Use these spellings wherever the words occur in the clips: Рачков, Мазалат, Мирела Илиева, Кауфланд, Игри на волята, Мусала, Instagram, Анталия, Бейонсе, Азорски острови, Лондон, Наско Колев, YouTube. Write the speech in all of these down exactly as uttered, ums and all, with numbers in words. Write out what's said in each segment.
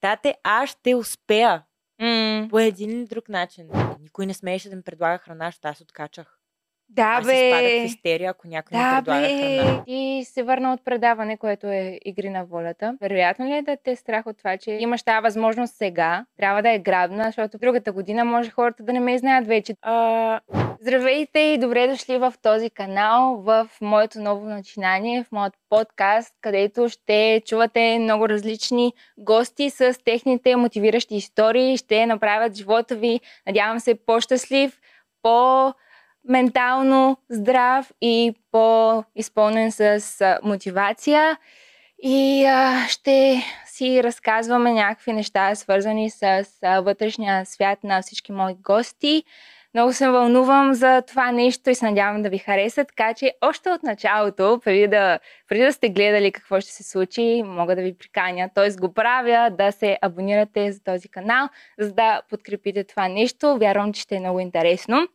Тате, аз ще успея. Mm. По един или друг начин. Никой не смееше да ми предлага храна, защото аз откачах. Да, аз бе. Аз изпадах в истерия, ако някой да, ми предлага бе. храна. И се върна от предаване, което е Игри на волята. Вероятно ли е да те е страх от това, че имаш тази възможност сега? Трябва да е грабна, защото другата година може хората да не ме знаят вече. А... Здравейте и добре дошли в този канал, в моето ново начинание, в моят подкаст, където ще чувате много различни гости с техните мотивиращи истории, ще направят живота ви, надявам се, по-щастлив, по-ментално здрав и по-изпълнен с мотивация. И а, ще си разказваме някакви неща, свързани с а, вътрешния свят на всички мои гости. Много се вълнувам за това нещо и се надявам да ви хареса, така че още от началото, преди да, преди да сте гледали какво ще се случи, мога да ви приканя, т.е. го правя, да се абонирате за този канал, за да подкрепите това нещо. Вярвам, че ще е много интересно.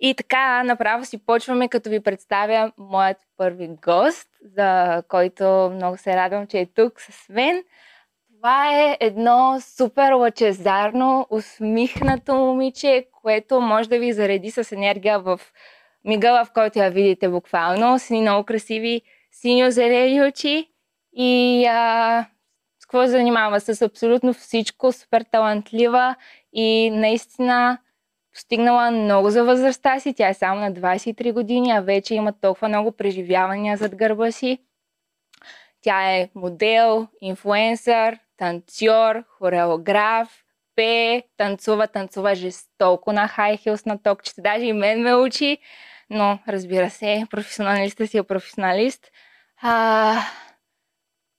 И така, направо си почваме, като ви представя моят първи гост, за който много се радвам, че е тук с мен. Това е едно супер лъчезарно, усмихнато момиче, което може да ви зареди с енергия в мига, в който я видите буквално. С много красиви синьо-зелени очи и а, с какво занимава? С абсолютно всичко, супер талантлива и наистина постигнала много за възрастта си. Тя е само на двайсет и три години, а вече има толкова много преживявания зад гърба си. Тя е модел, инфлуенсър, танцор, хореограф, пее, танцува, танцува жестоко на high heels, на токчета. Даже и мен ме учи, но разбира се, професионалистът си е професионалист. А,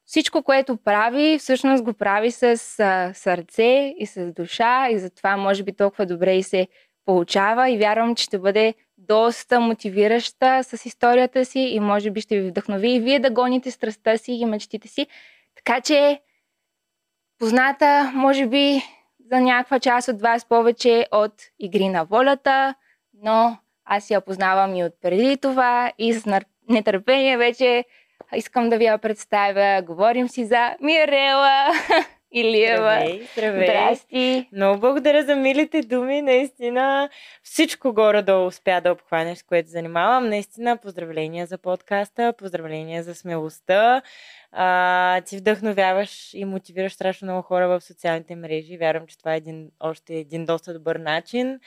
всичко, което прави, всъщност го прави с а, сърце и с душа и затова може би толкова добре и се получава и вярвам, че ще бъде доста мотивираща с историята си и може би ще ви вдъхнови и вие да гоните страстта си и мечтите си. Така че позната може би за някаква част от вас повече от Игри на волята, но аз я познавам и от преди това и с нетърпение вече искам да ви я представя. Говорим си за Мирела Илиева. Здравей, здравей. Здрасти. Много благодаря за милите думи. Наистина всичко горе-долу успя да обхванеш, с което занимавам. Наистина поздравления за подкаста, поздравления за смелостта. А, ти вдъхновяваш и мотивираш страшно много хора в социалните мрежи. Вярвам, че това е един, още един доста добър начин.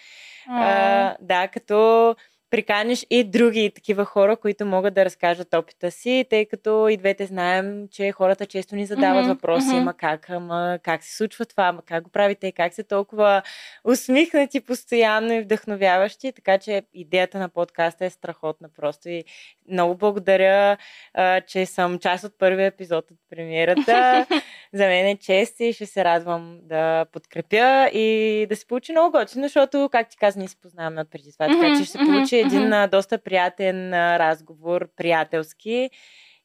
А, да, като... приканиш и други такива хора, които могат да разкажат опита си, тъй като и двете знаем, че хората често ни задават mm-hmm, въпроси, mm-hmm. ама как, ама как се случва това, ама как го правите, как се толкова усмихнати постоянно и вдъхновяващи, така че идеята на подкаста е страхотна просто и много благодаря, а, че съм част от първия епизод от премиерата. За мен е чест и ще се радвам да подкрепя и да се получи много готино, защото, как ти каза, ние се познаваме от преди това, mm-hmm, така че ще се получи един mm-hmm. доста приятен разговор, приятелски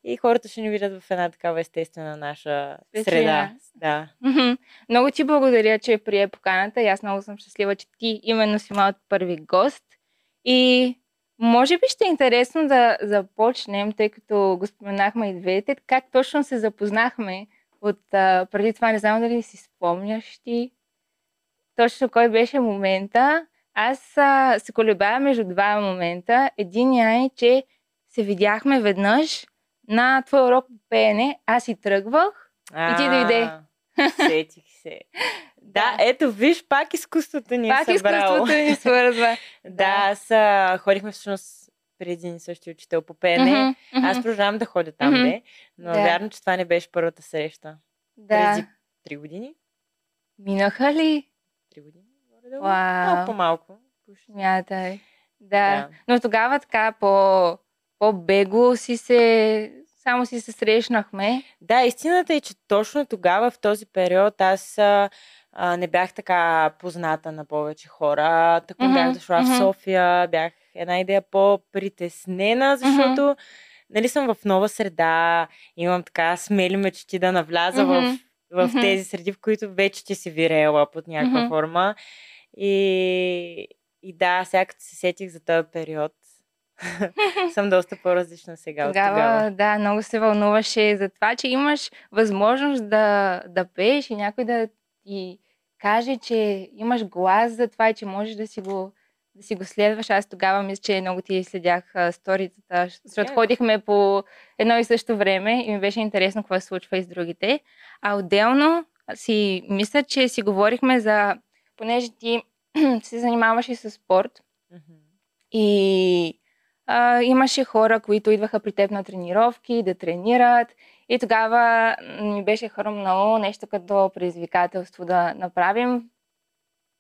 и хората ще ни видят в една такава естествена наша среда. Да. Mm-hmm. Много ти благодаря, че прие поканата и аз много съм щастлива, че ти именно си моят първи гост и може би ще е интересно да започнем, тъй като го споменахме и двете, как точно се запознахме от а, преди това, не знам дали си спомняш ти точно кой беше момента. Аз а, се колебая между два момента. Единия е, че се видяхме веднъж на твой урок по пеене. Аз си тръгвах а, и ти дойде. Сетих се. Да, ето, виж, пак изкуството ни е събрало. Пак изкуството ни свързва. Да, аз а, ходихме всъщност преди един същи учител по пеене. Mm-hmm, mm-hmm. Аз продължавам да ходя там, mm-hmm. де, но да. Вярно, че това не беше първата среща. Да. Преди три години. Минаха ли? Три години. Wow. Малко по-малко. Мятай. Да. да. Но тогава така по, по-бегло си се... Само си се срещнахме. Да, истината е, че точно тогава, в този период, аз а, не бях така позната на повече хора. Така mm-hmm, бях дошла mm-hmm. в София, бях една идея по-притеснена, защото mm-hmm. нали съм в нова среда, имам така смели мечти да навляза mm-hmm. в, в mm-hmm. тези среди, в които вече ти си вирела под някаква mm-hmm. форма. И, и да, сега като се сетих за този период, съм доста по-различна сега от тогава, тогава. Да, много се вълнуваше за това, че имаш възможност да, да пееш и някой да ти каже, че имаш глас за това и че можеш да си го, да си го следваш. Аз тогава мисля, че много ти следях сторицата, защото ходихме по едно и също време и ми беше интересно какво се случва и с другите. А отделно си мисля, че си говорихме за... Понеже ти се занимаваш и с спорт mm-hmm. и а, имаше хора, които идваха при теб на тренировки, да тренират. И тогава ми беше хрумнало нещо като предизвикателство да направим.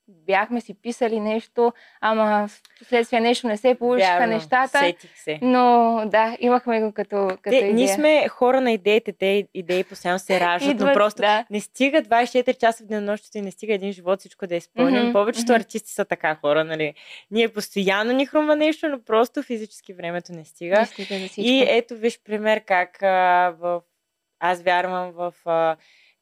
Бяхме си писали нещо, ама впоследствие нещо не се получиха Вярно, нещата. Сетих се. Но да, имахме го като, като те, идея. Ние сме хора на идеите, те идеи постоянно се раждат, Идват, но просто да. не стига двайсет и четири часа в денонощието и не стига един живот всичко да изпълним. Mm-hmm. Повечето mm-hmm. артисти са така хора, нали? Ние постоянно ни хрумва нещо, но просто физически времето не стига. Не стига за всичко. И ето виж пример как а, в... аз вярвам в а,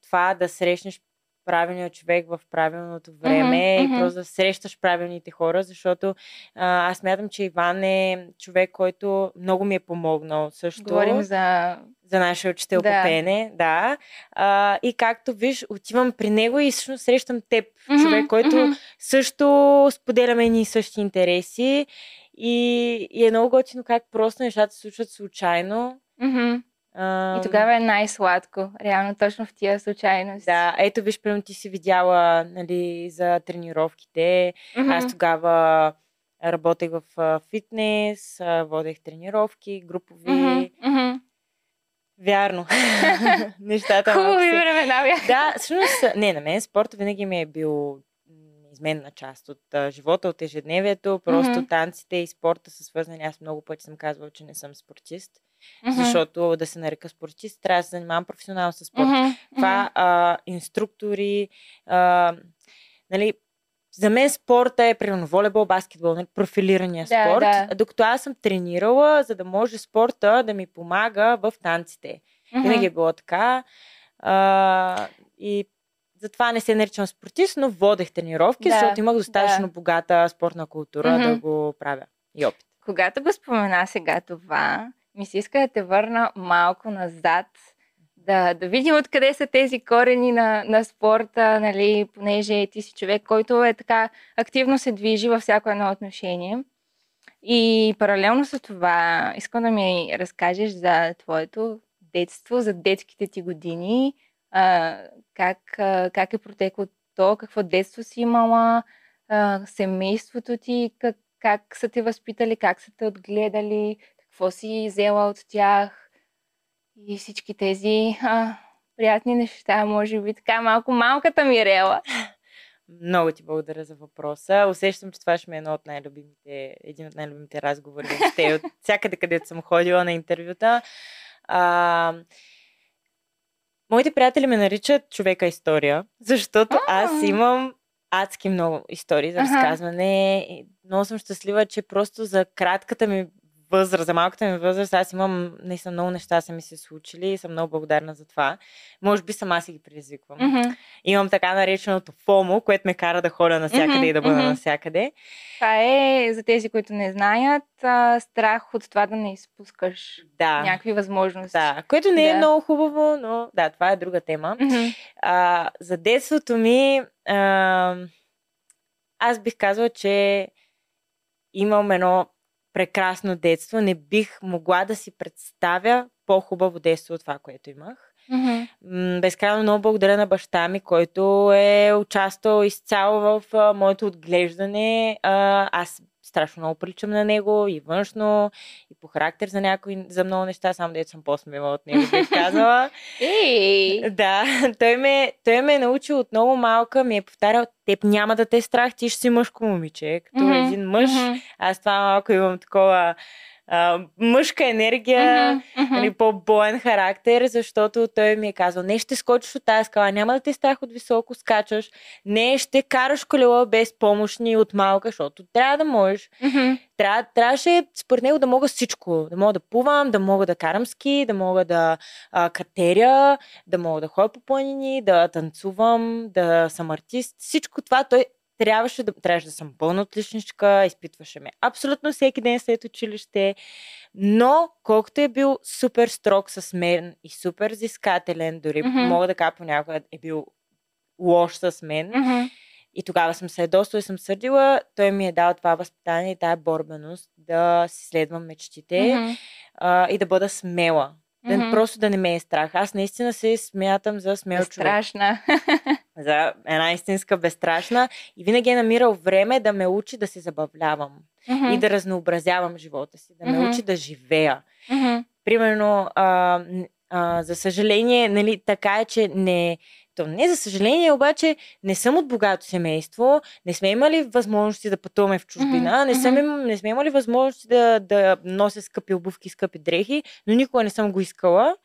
това да срещнеш правилния човек в правилното време mm-hmm, и mm-hmm. просто да срещаш правилните хора, защото а, аз смятам, че Иван е човек, който много ми е помогнал също. Говорим за... за нашия учител да. по пеене, да. А, и както виж, отивам при него и всъщност срещам теб, mm-hmm, човек, който mm-hmm. също споделяме едни и същи интереси и, и е много готино как просто нещата се случват случайно. Mm-hmm. И тогава е най-сладко, реално точно в тия случайност. Да, ето виж, примерно ти си видяла, нали, за тренировките. Mm-hmm. Аз тогава работех в фитнес, водех тренировки, групови. Mm-hmm. Mm-hmm. Вярно. Нещата малко си. Хубави времена бяха. Да, всъщност, не, на мен спорта винаги ми е бил неизменна част от а, живота, от ежедневието. Просто mm-hmm. танците и спорта са свързани. Аз много пъти съм казвала, че не съм спортист. Mm-hmm. Защото да се нарека спортист, трябва да се занимавам професионално с спорт. Mm-hmm. Това а, инструктори, а, нали, за мен спорта е примерно волейбол, баскетбол, нали, профилирания да, спорт, да. докато аз съм тренирала, за да може спорта да ми помага в танците. Mm-hmm. Винаги е било така. А, и затова не се наричам спортист, но водех тренировки, да, защото имах достатъчно да. богата спортна култура mm-hmm. да го правя и опит. Когато го спомена сега това, ми се иска да те върна малко назад, да, да видим откъде са тези корени на, на спорта, нали, понеже ти си човек, който е така активно се движи във всяко едно отношение. И паралелно с това искам да ми разкажеш за твоето детство, за детските ти години, а, как, а, как е протекло то, какво детство си имала, а, семейството ти, как, как са те възпитали, как са те отгледали, какво си взела от тях и всички тези а, приятни неща, може би така малко малката Мирела. Много ти благодаря за въпроса. Усещам, че това ще ми е едно от най-любимите, един от най-любимите разговори. Те от всякъде, където съм ходила на интервюта. А, моите приятели ме наричат човека история, защото аз имам адски много истории за разказване. Ага. Много съм щастлива, че просто за кратката ми възраст, за малката ми възраст, аз имам наистина много неща са ми се случили и съм много благодарна за това. Може би сама си ги предизвиквам. Mm-hmm. Имам така нареченото ФОМО, което ме кара да ходя навсякъде mm-hmm. и да бъда mm-hmm. навсякъде. Това е, за тези, които не знаят, страх от това да не изпускаш да. някакви възможности. Да, което не е да. много хубаво, но да, това е друга тема. Mm-hmm. А, за детството ми а, аз бих казала, че имам едно прекрасно детство. Не бих могла да си представя по-хубаво детство от това, което имах. Mm-hmm. Безкрайно много благодаря на баща ми, който е участвал изцяло в а, моето отглеждане. А, аз страшно много приличам на него и външно, и по характер за някои, за много неща. Само дето съм по-смела от него, бих казала. Hey. Да, той ме, той ме е научил от много малка, ми е повтарял, теб няма да те страх, ти ще си мъжко момиче. Като mm-hmm. един мъж, mm-hmm. аз това малко имам такова а, мъжка енергия, mm-hmm. Mm-hmm. Или по-боен характер, защото той ми е казал, не ще скочиш от тази скала, няма да те страх от високо скачаш, не ще караш колело без помощни от малка, защото трябва да можеш. Mm-hmm. Тря, трябваше според него да мога всичко, да мога да плувам, да мога да карам ски, да мога да а, катеря, да мога да ходя по планини, да танцувам, да съм артист, всичко това той трябваше да, трябваше да съм пълна отличничка, изпитваше ме абсолютно всеки ден след училище, но колкото е бил супер строг с мен и супер взискателен, дори mm-hmm. мога да кажа понякога е бил лош с мен, mm-hmm. и тогава съм се ядосла и съм сърдила, той ми е дал това възпитание и тая борбеност да си следвам мечтите, mm-hmm. а, и да бъда смела. Да, mm-hmm. просто да не ме е страх. Аз наистина се смятам за смел безстрашна. Човек. Безстрашна. За една истинска безстрашна. И винаги е намирал време да ме учи да се забавлявам. Mm-hmm. И да разнообразявам живота си. Да ме mm-hmm. учи да живея. Mm-hmm. Примерно, а, а, за съжаление, нали, така е, че не... То не, за съжаление, обаче не съм от богато семейство, не сме имали възможности да пътуваме в чужбина, mm-hmm. не, съм, не сме имали възможности да, да нося скъпи обувки, скъпи дрехи, но никога не съм го искала.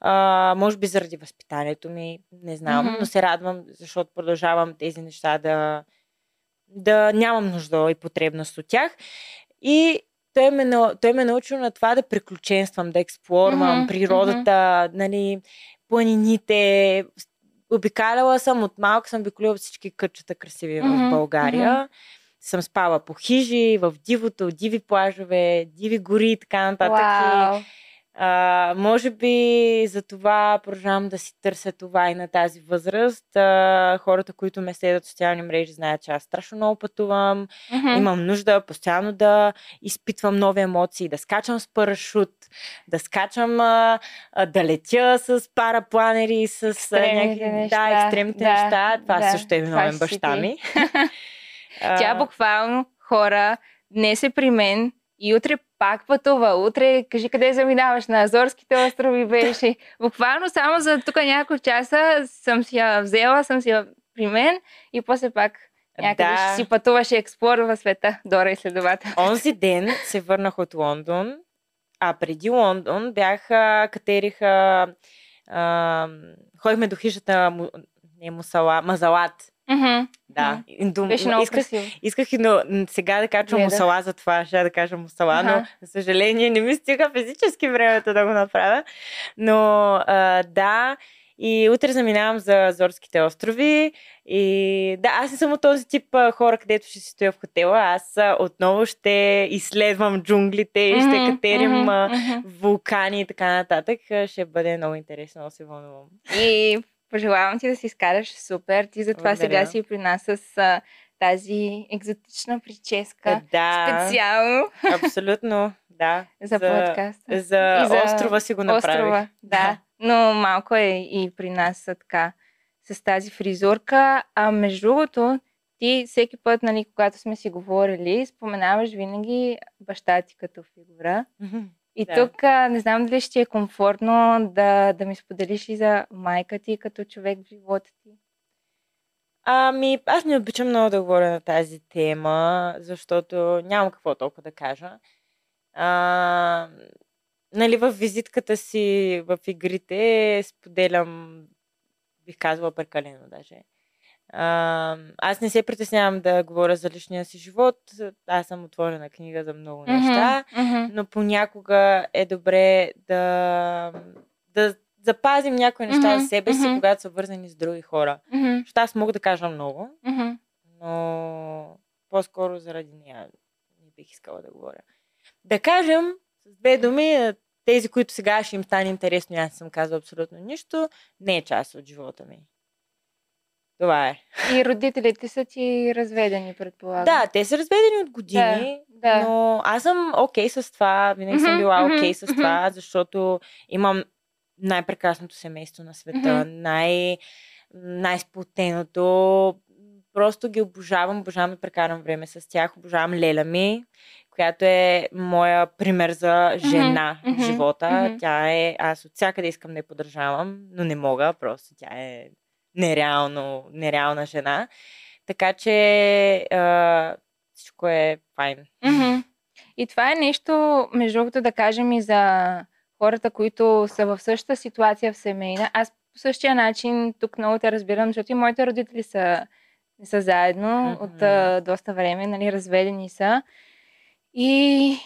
А, може би заради възпитанието ми, не знам, mm-hmm. но се радвам, защото продължавам тези неща да, да нямам нужда и потребност от тях. И той ме, той ме научил на това да приключенствам, да експлорвам mm-hmm. природата, mm-hmm. нали, планините. Обикаляла съм, от малка съм обиколила всички кътчета красиви mm-hmm. в България. Mm-hmm. Съм спала по хижи, в дивото, диви плажове, диви гори и така нататък. Wow. И, а, може би за това продължавам да си търся това и на тази възраст. А, хората, които ме следят в социални мрежи, знаят, че аз страшно много пътувам. Mm-hmm. Имам нужда постоянно да изпитвам нови емоции, да скачам с парашут, да скачам, а, а, да летя с парапланери и с някакви неща, да, екстремните да, неща. Това да, също е виновен баща ми. Тя буквално, хора, днес е при мен и утре пак пътува. Утре, кажи къде заминаваш, на Азорските острови беше. Буквално само за тук няколко часа съм си я взела, съм си я при мен и после пак някъде да. Ще си пътуваше експлор в света. Дора изследовател. Онзи ден се върнах от Лондон, а преди Лондон бяха, катериха, а, ходихме до хижата не, Мусала, Мазалат. Mm-hmm. Да. Mm-hmm. Беше много исках, исках и но сега да кажа Мусала за това, ще да кажа Мусала, uh-huh. но за съжаление не ми стига физически времето да го направя. Но а, да, и утре заминавам за Азорските острови. И да, аз не съм от този тип хора, където ще си стоя в хотела. Аз отново ще изследвам джунглите и mm-hmm, ще катерим mm-hmm, вулкани и така нататък. Ще бъде много интересно, да се вълнувам. И пожелавам ти да си изкараш супер. Ти затова благодаря. Сега си при нас с а, тази екзотична прическа. Да. Специално. Абсолютно, да. За, за подкаста. За, и за острова си го направих. Острова, да. Но малко е и при нас така с тази фризурка. А между другото, ти всеки път, нали, когато сме си говорили, споменаваш винаги баща ти като фигура. Mm-hmm. И да. Тук не знам дали ще ти е комфортно да, да ми споделиш и за майка ти като човек в живота ти. Ами, аз не обичам много да говоря на тази тема, защото нямам какво толкова да кажа. А, нали, в визитката си в игрите споделям, бих казала, прекалено даже. А, аз не се притеснявам да говоря за личния си живот. Аз съм отворена книга за много неща, mm-hmm. но понякога е добре да, да запазим някои неща mm-hmm. за себе си, mm-hmm. когато са вързани с други хора. Mm-hmm. Защото аз мога да кажа много, mm-hmm. но по-скоро заради нея не бих искала да говоря. Да кажем с две думи, тези, които сега ще им стане интересно, аз съм казала абсолютно нищо, не е част от живота ми. Това е. И родителите са ти разведени, предполагам. Да, те са разведени от години, да, да. Но аз съм окей okay с това, винаги mm-hmm, съм била окей okay mm-hmm, с това, mm-hmm. защото имам най-прекрасното семейство на света, mm-hmm. най- най-сплотеното, просто ги обожавам, обожавам да прекарам време с тях, обожавам леля ми, която е моя пример за жена mm-hmm, в живота. Mm-hmm. Тя е, аз от всякъде искам да я поддържавам, но не мога, просто тя е нереално, нереална жена. Така че а, всичко е файн. Mm-hmm. И това е нещо, между другото, да кажем и за хората, които са в същата ситуация в семейна. Аз по същия начин тук много те разбирам, защото и моите родители са, са заедно mm-hmm. от а, доста време, нали, разведени са. И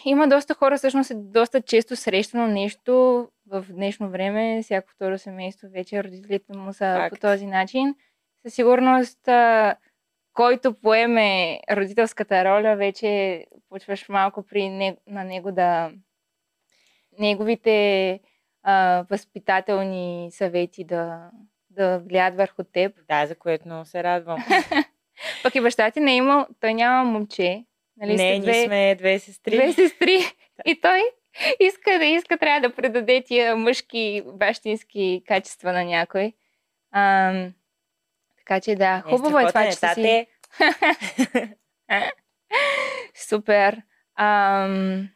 има доста хора, всъщност е доста често срещано нещо в днешно време, всяко второ семейство вече родителите му са Факт. По този начин. Със сигурност който поеме родителската роля, вече почваш малко при него, на него да... неговите а, възпитателни съвети да, да влияят върху теб. Да, за което много се радвам. Пък и баща ти не е имал, той няма момче. Нали, не, ние сме две сестри. Две сестри. И той иска да иска, трябва да предаде тия мъжки, бащински качества на някой. А, така че да, хубаво е, е това, че си... Супер. Ам...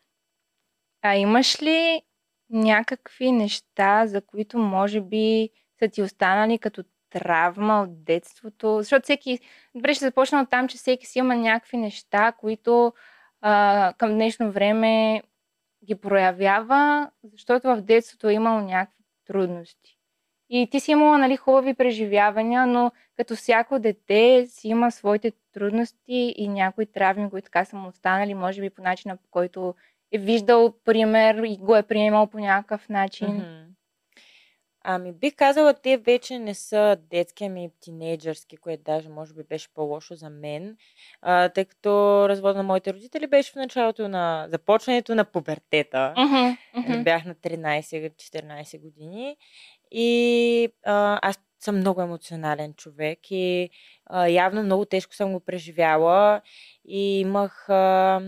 А имаш ли някакви неща, за които може би са ти останали като травма от детството? Защото всеки... Добре, ще започна от там, че всеки си има някакви неща, които а, към днешно време ги проявява, защото в детството е имало някакви трудности. И ти си имала, нали, хубави преживявания, но като всяко дете си има своите трудности и някои травми, които така са му останали, може би по начина, по който е виждал пример и го е приемал по някакъв начин. Mm-hmm. Ами бих казала, те вече не са детски, ами тинейджърски, което даже може би беше по-лошо за мен, а, тъй като развода на моите родители беше в началото на започването на пубертета. Mm-hmm. Mm-hmm. Бях на тринайсет-четиринайсет години и а, аз съм много емоционален човек и а, явно много тежко съм го преживяла и имах... А,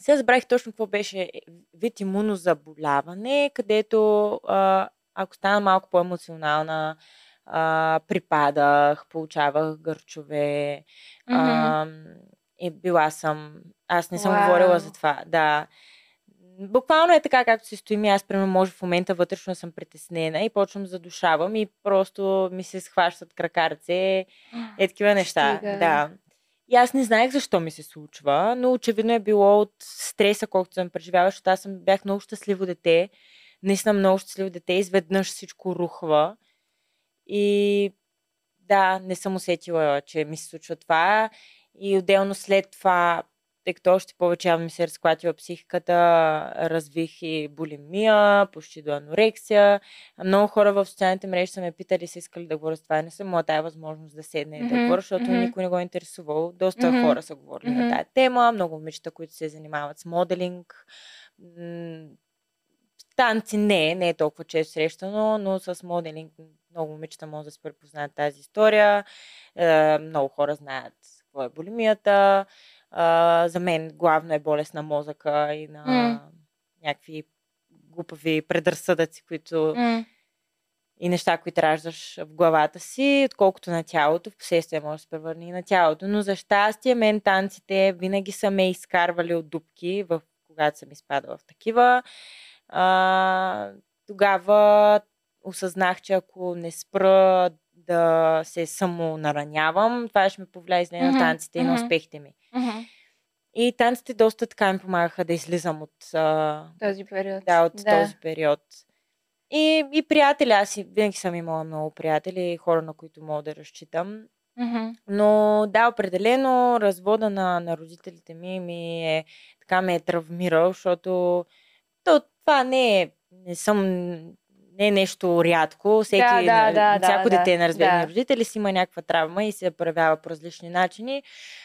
Сега забравих точно какво беше вид имунозаболяване, където а, ако стана малко по-емоционална, а, припадах, получавах гърчове. А, mm-hmm. И била съм... Аз не съм wow. говорила за това. Да. Буквално е така, както се стоим. Аз, примерно, може в момента вътрешно съм притеснена и почвам задушавам и просто ми се схващат кракарце. Е такива неща. Стига. Да. И аз не знаех защо ми се случва, но очевидно е било от стреса, колкото съм преживяла, защото аз съм, бях много щастливо дете. Не съм много щастливо дете, изведнъж всичко рухва. И да, не съм усетила, че ми се случва това. И отделно след това, тъй като още повече ми се разклатила психиката, развих и булимия, почти до анорексия. Много хора в социалните мрежи са ме питали, са искали да говоря с това. Не съм имала тая възможност да седне и да говоря, mm-hmm. защото mm-hmm. никой не го е интересувал. Доста mm-hmm. хора са говорили mm-hmm. на тая тема. Много момичета, които се занимават с моделинг. Танци не, не е толкова често срещано, но с моделинг много момичета могат да се препознаят тази история. Много хора знаят какво е булимията. Uh, за мен главно е болест на мозъка и на mm. някакви глупави предразсъдъци, които mm. и неща, които раждаш в главата си, отколкото на тялото. Впоследствие може да се превърне и на тялото. Но за щастие мен танците винаги са ме изкарвали от дупки, в... когато съм изпадала в такива. Uh, тогава осъзнах, че ако не спра да се самонаранявам, това ще ми повлия изле на танците mm-hmm. и на успехите ми. Mm-hmm. И танците доста така ми помагаха да излизам от този период. Да, от да. този период. И, и приятели, аз винаги съм имала много приятели и хора, на които мога да разчитам. Mm-hmm. Но да, определено развода на, на родителите ми, ми е, така ме е травмирал, защото то, това не е... Не съм... Не е нещо рядко. Всеки, да, да, да, всяко да, дете да, на разведени да. родители си има някаква травма и се проявява по различни начини.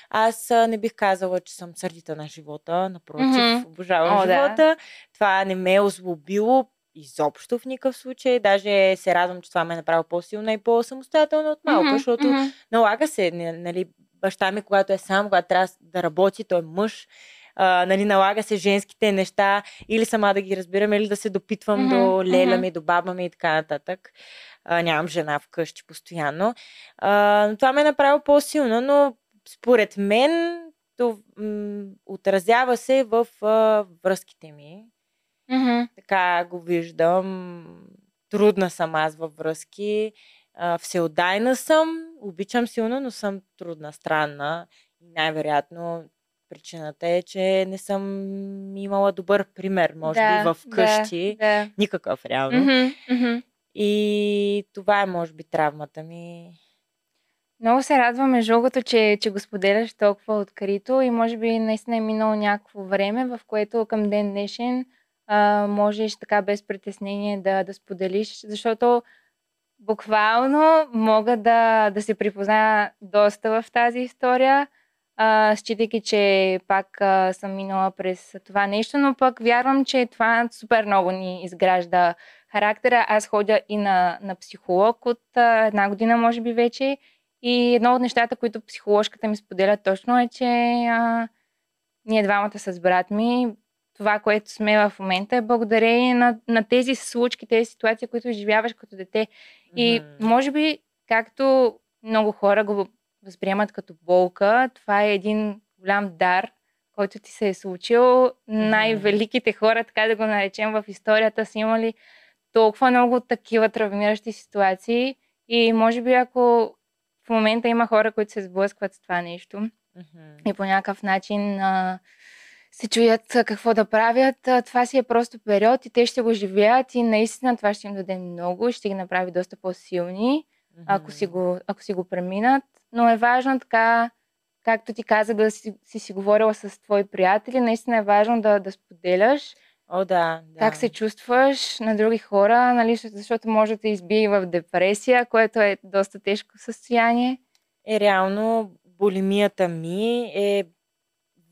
Аз не бих казала, че съм сърдита на живота. Напротив, mm-hmm. обожавам О, живота. Да. Това не ме е озлобило изобщо в никакъв случай. Даже се радвам, че това ме е направило по-силна и по-самостоятелна от малко, mm-hmm. защото mm-hmm. налага се. Нали, баща ми, когато е сам, когато трябва да работи, той е мъж. А, нали, налага се женските неща или сама да ги разбирам, или да се допитвам mm-hmm, до леля ми, mm-hmm. до баба ми и така нататък. А, нямам жена вкъщи постоянно. А, но това ме е направило по-силно, но според мен то, м- отразява се в а, връзките ми. Mm-hmm. Така го виждам. Трудна съм аз във връзки. А, всеотдайна съм, обичам силно, но съм трудна, странна. И най-вероятно причината е, че не съм имала добър пример, може да, би във къщи. Да, да. Никакъв, реално. Mm-hmm, mm-hmm. И това е, може би, травмата ми. Много се радвам, между другото, че, че го споделяш толкова открито и може би наистина е минало някакво време, в което към ден днешен а, можеш така без притеснение да, да споделиш, защото Буквално мога да, да се припозная доста в тази история, а, считайки, че пак а, съм минала през това нещо, но пък вярвам, че това супер много ни изгражда характера. Аз ходя и на, на психолог от а, една година, може би вече, и едно от нещата, които психоложката ми споделя точно е, че а, ние двамата с брат ми, това, което сме в момента е благодарение на, на тези случки, тези ситуации, които изживяваш като дете. И може би, както много хора го възприемат като болка, това е един голям дар, който ти се е случил. Най-великите хора, така да го наречем, в историята са имали толкова много такива травмиращи ситуации. И може би, ако в момента има хора, които се сблъскват с това нещо mm-hmm. и по някакъв начин се чуят какво да правят. Това си е просто период и те ще го живеят и наистина това ще им даде много, ще ги направи доста по-силни, mm-hmm. ако, си го, ако си го преминат. Но е важно така, както ти каза, да си си, си говорила с твои приятели, наистина е важно да, да споделяш О, да, да. как се чувстваш на други хора, нали, защото може да те избие в депресия, което е доста тежко състояние. Е, реално булимията ми е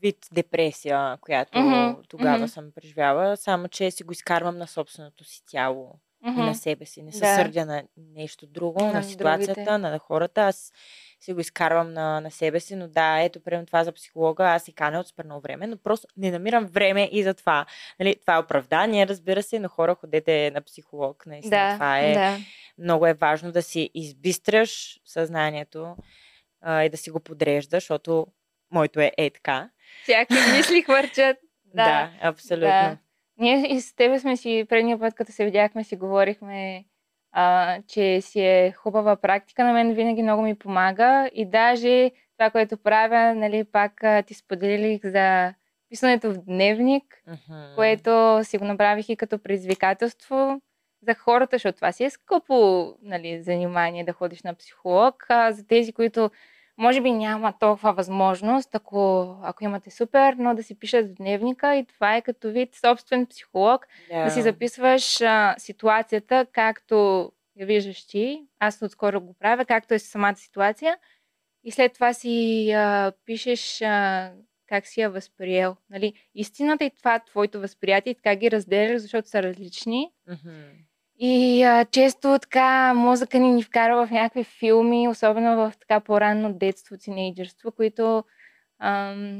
вид депресия, която mm-hmm. тогава mm-hmm. съм преживяла, само че си го изкарвам на собственото си тяло mm-hmm. и на себе си. Не се да. сърдя на нещо друго, на, на ситуацията, другите. на хората. Аз си го изкарвам на, на себе си, но да, ето, примерно това за психолога, аз се каня от спърно време, но просто не намирам време и за това. Нали, това е оправдание, разбира се, но хора, ходете на психолог, наистина да, това е. Да. Много е важно да си избистраш съзнанието а, и да си го подреждаш, защото моето е е така. Всяки мисли хвърчат. Да, да, абсолютно. Да. Ние и с тебе сме си, предния път, като се видяхме, си говорихме, а, че си е хубава практика. На мен винаги много ми помага. И даже това, което правя, нали, пак а, ти споделих за писането в дневник, uh-huh. което си го направих и като предизвикателство за хората, защото това си е скъпо, нали, занимание да ходиш на психолог. А, за тези, които може би няма толкова възможност, ако, ако имате супер, но да си пишат в дневника и това е като вид собствен психолог, yeah. да си записваш а, ситуацията, както я виждаш ти, аз отскоро го правя, както е самата ситуация и след това си а, пишеш а, как си я възприел. Нали? Истината и това твоето възприятие, така ги разделяш, защото са различни. Mm-hmm. И а, често така мозъка ни ни вкарва в някакви филми, особено в така по-ранно детство, тинейджерство, които ам,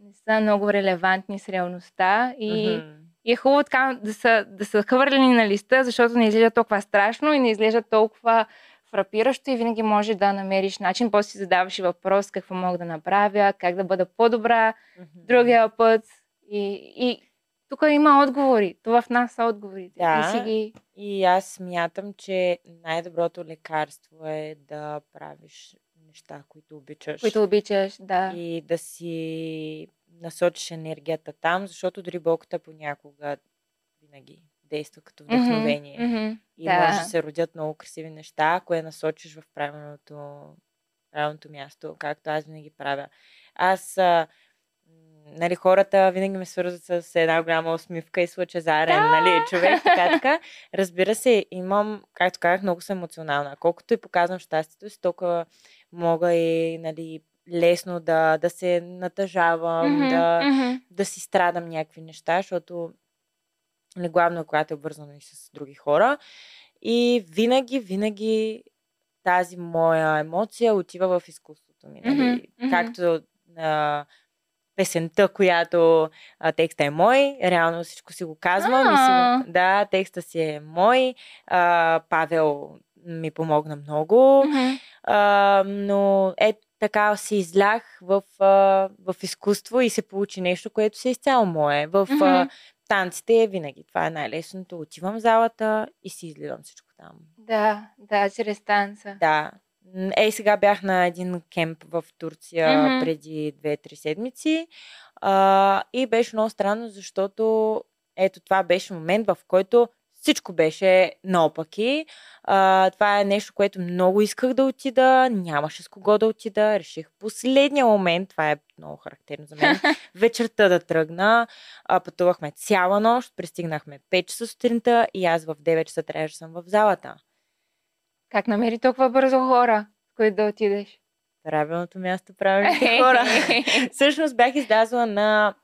не са много релевантни с реалността. И, mm-hmm. и е хубаво така да са, да са хвърлени на листа, защото не изглежда толкова страшно и не изглежда толкова фрапиращо и винаги може да намериш начин. После си задаваш и въпрос какво мога да направя, как да бъда по-добра mm-hmm. другия път. И... и тук има отговори. Това в нас са отговорите. Да, и, ги... и аз смятам, че най-доброто лекарство е да правиш неща, които обичаш. Които обичаш, да. И да си насочиш енергията там, защото дори болката понякога винаги действа като вдъхновение. Mm-hmm, mm-hmm, и да. може да се родят много красиви неща, ако я насочиш в правилното, правилното място, както аз винаги правя. Аз... Нали, хората винаги ме свързват с една голяма усмивка и с лъчезарен да! нали, човек, така, така. Разбира се, имам, както казах, много съм емоционална. Колкото и показвам щастието си, толкова мога и нали, лесно да, да се натъжавам, mm-hmm, да, mm-hmm. да си страдам някакви неща, защото нали, главно е когато е обвързано и с други хора. И винаги, винаги тази моя емоция отива в изкуството ми. Нали? Mm-hmm, mm-hmm. Както... А, песента, която а, текста е мой, реално всичко си го казвам. А, и си го, да, текста си е мой. А, Павел ми помогна много. Uh-huh. А, но е така се излях в, а, в изкуство и се получи нещо, което се изцяло мое. В uh-huh. а, танците е винаги. Това е най-лесното. Отивам в залата и си изливам всичко там. Да, да, чрез танца. Да. Ей, сега бях на един кемп в Турция mm-hmm. преди две-три седмици а, и беше много странно, защото ето това беше момент, в който всичко беше наопаки. А, това е нещо, което много исках да отида, нямаше с кого да отида, реших последния момент, това е много характерно за мен, вечерта да тръгна, а, пътувахме цяла нощ, пристигнахме пет часа сутринта и аз в девет часа трябваше да съм в залата. Как намери толкова бързо хора, с които да отидеш? Правилното място, правилните хора. Всъщност бях излязла на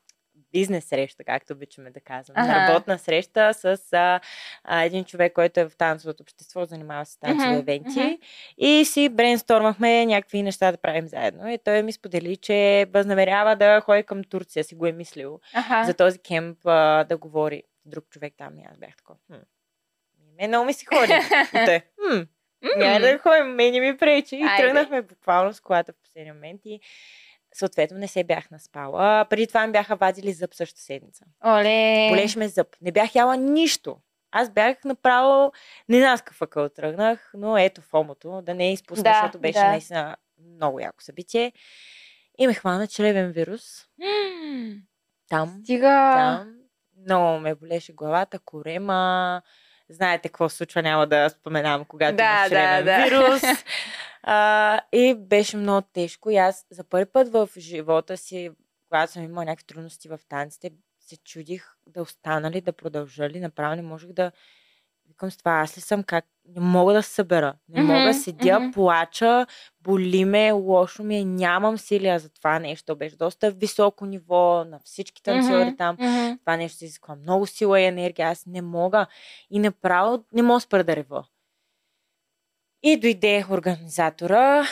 бизнес среща, както обичаме да казвам. Ага. Работна среща с а, а, един човек, който е в танцовото общество, занимава се с танцови uh-huh. евенти. Uh-huh. И си брейнстормахме някакви неща да правим заедно. И той ми сподели, че възнамерява да ходи към Турция. Си го е мислил uh-huh. за този кемп а, да говори друг човек там. И аз бях такова. Ме много ми си ходи. И той, хм, няма да ходим, мене ми пречи. И тръгнахме буквално с колата в последния момент и съответно не се бях наспала. Преди това ми бяха вадили зъб същата седмица. Оле! Болеше ме зъб. Не бях яла нищо. Аз бях направо, не знам с какъв акъл тръгнах, но ето фомото, да не изпусна, да, защото беше да. наистина много яко събитие. И ме хвана чревен вирус. Там. Стига! Там. Много ме болеше главата, корема. Знаете какво се случва, няма да споменавам, когато да, имаш чревен да, да. вирус. А, и беше много тежко. И аз за първи път в живота си, когато съм имала някакви трудности в танците, се чудих да остана ли, да продължа ли. Направо не можех да... Викам с това, аз ли съм как... Не мога да се събера. Не мога да mm-hmm, седя, mm-hmm. плача, боли ме, лошо ми е, нямам силия за това нещо. Беше доста високо ниво на всички танцори mm-hmm, там. Mm-hmm. Това нещо изисква много сила и енергия. Аз не мога. И направо не мога спра да рева. И дойде организатора.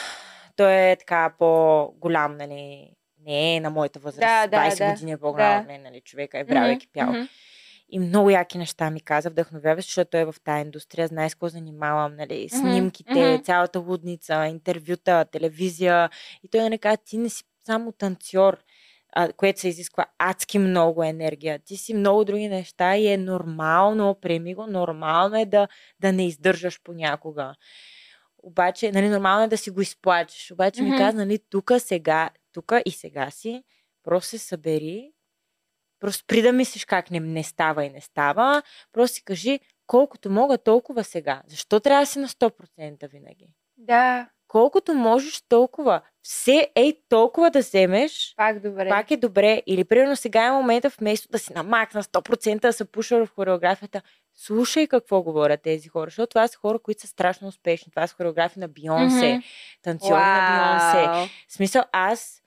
Той е така по-голям, нали, не е на моята възраст. Да, двайсет да, години е по-голям от мен, нали, човека е бравяки mm-hmm, пял. Mm-hmm. И много яки неща ми каза, вдъхновява, защото той е в тая индустрия, знае с какво занимавам, нали, снимките, mm-hmm. цялата лудница, интервюта, телевизия. И той не каза, ти не си само танцор, а, което се изисква адски много енергия. Ти си много други неща и е нормално, приеми го, нормално е да, да не издържаш понякога. Обаче, нали, нормално е да си го изплачеш. Обаче mm-hmm. ми каза, нали, тук, сега, тук и сега си, просто се събери. Просто при да мислиш как не, не става и не става, просто си кажи колкото мога, толкова сега. Защо трябва да си на сто процента винаги? Да. Колкото можеш, толкова. Все ей толкова да вземеш, пак, добре. пак е добре. Или примерно сега е момента вместо да си намакна сто процента да се пуша в хореографията. Слушай какво говорят тези хора, защото това са хора, които са страшно успешни. Това са хореографи на Бейонсе, mm-hmm. танцори на Бейонсе. В смисъл аз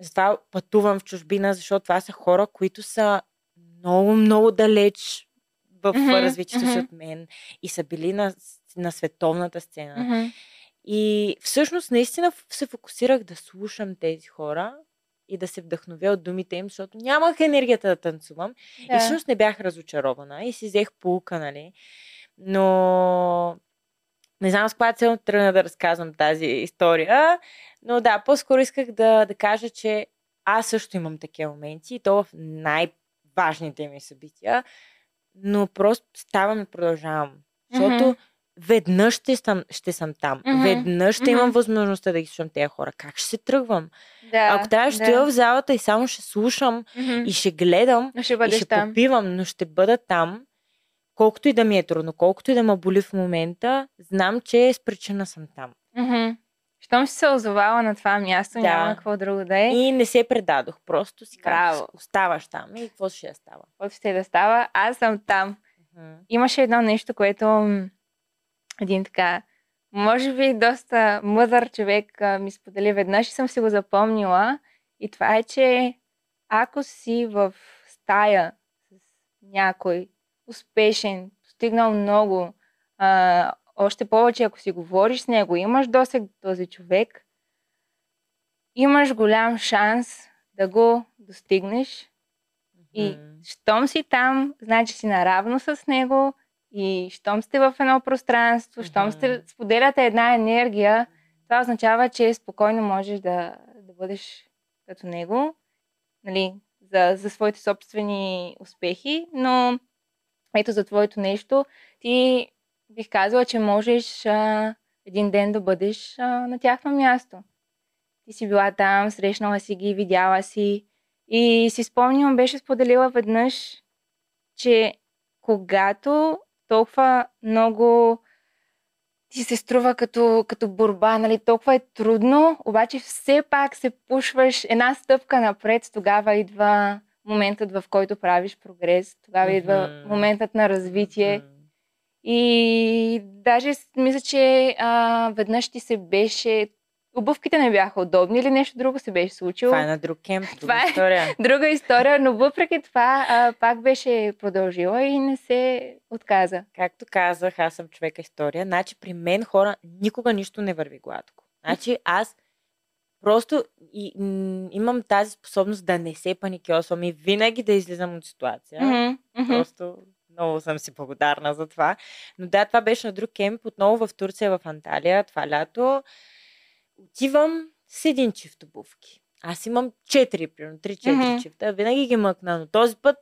затова пътувам в чужбина, защото това са хора, които са много, много далеч в mm-hmm, развитието mm-hmm. си от мен и са били на, на световната сцена. Mm-hmm. И всъщност наистина се фокусирах да слушам тези хора и да се вдъхновя от думите им, защото нямах енергията да танцувам. Да. И всъщност не бях разочарована и си взех поука, нали. Но... Не знам с каква цел тръгна да разказвам тази история, но да, по-скоро исках да, да кажа, че аз също имам такива моменти и то в най-важните ми събития, но просто ставам и продължавам, защото mm-hmm. веднъж ще съм, ще съм там, mm-hmm. веднъж ще mm-hmm. имам възможността да ги слушам тези хора. Как ще се тръгвам? Да, ако трябва, ще да. стоя в залата и само ще слушам mm-hmm. и ще гледам ще и ще там. попивам, но ще бъда там. Колкото и да ми е трудно, колкото и да ме боли в момента, знам, че с причина съм там. Mm-hmm. Щом си се озовала на това място, да. няма какво друго да е. И не се предадох, просто си казах, оставаш там и какво ще да става? Какво ще да става? Аз съм там. Mm-hmm. Имаше едно нещо, което един така, може би доста мъдър човек ми сподели веднъж и съм си го запомнила. И това е, че ако си в стая с някой успешен, постигнал много, а, още повече ако си говориш с него, имаш досег до този човек, имаш голям шанс да го достигнеш mm-hmm. и щом си там, значи си наравно с него и щом сте в едно пространство, mm-hmm. щом сте, споделяте една енергия, това означава, че спокойно можеш да, да бъдеш като него, нали, за, за своите собствени успехи, но ето за твоето нещо, ти бих казала, че можеш а, един ден да бъдеш а, на тяхно място. Ти си била там, срещнала си ги, видяла си и си спомням, беше споделила веднъж, че когато толкова много ти се струва като, като борба, нали, толкова е трудно, обаче все пак се пушваш една стъпка напред, тогава идва моментът, в който правиш прогрес, тогава mm-hmm. идва моментът на развитие. Mm-hmm. И даже мисля, че а, веднъж ти се беше... Обувките не бяха удобни или нещо друго се беше случило. Това е на друг кемп, друга е история. Друга история, но въпреки това а, пак беше продължила и не се отказа. Както казах, аз съм човека история. Значи при мен хора никога нищо не върви гладко. Значи аз просто и, м- имам тази способност да не се паникьосвам и винаги да излизам от ситуация. Mm-hmm. Просто... Много съм си благодарна за това. Но да, това беше на друг кемп, отново в Турция, в Анталия, това лято. Отивам с един чифт обувки. Аз имам четири, примерно, три-четири mm-hmm. чифта. Винаги ги мъкна, но този път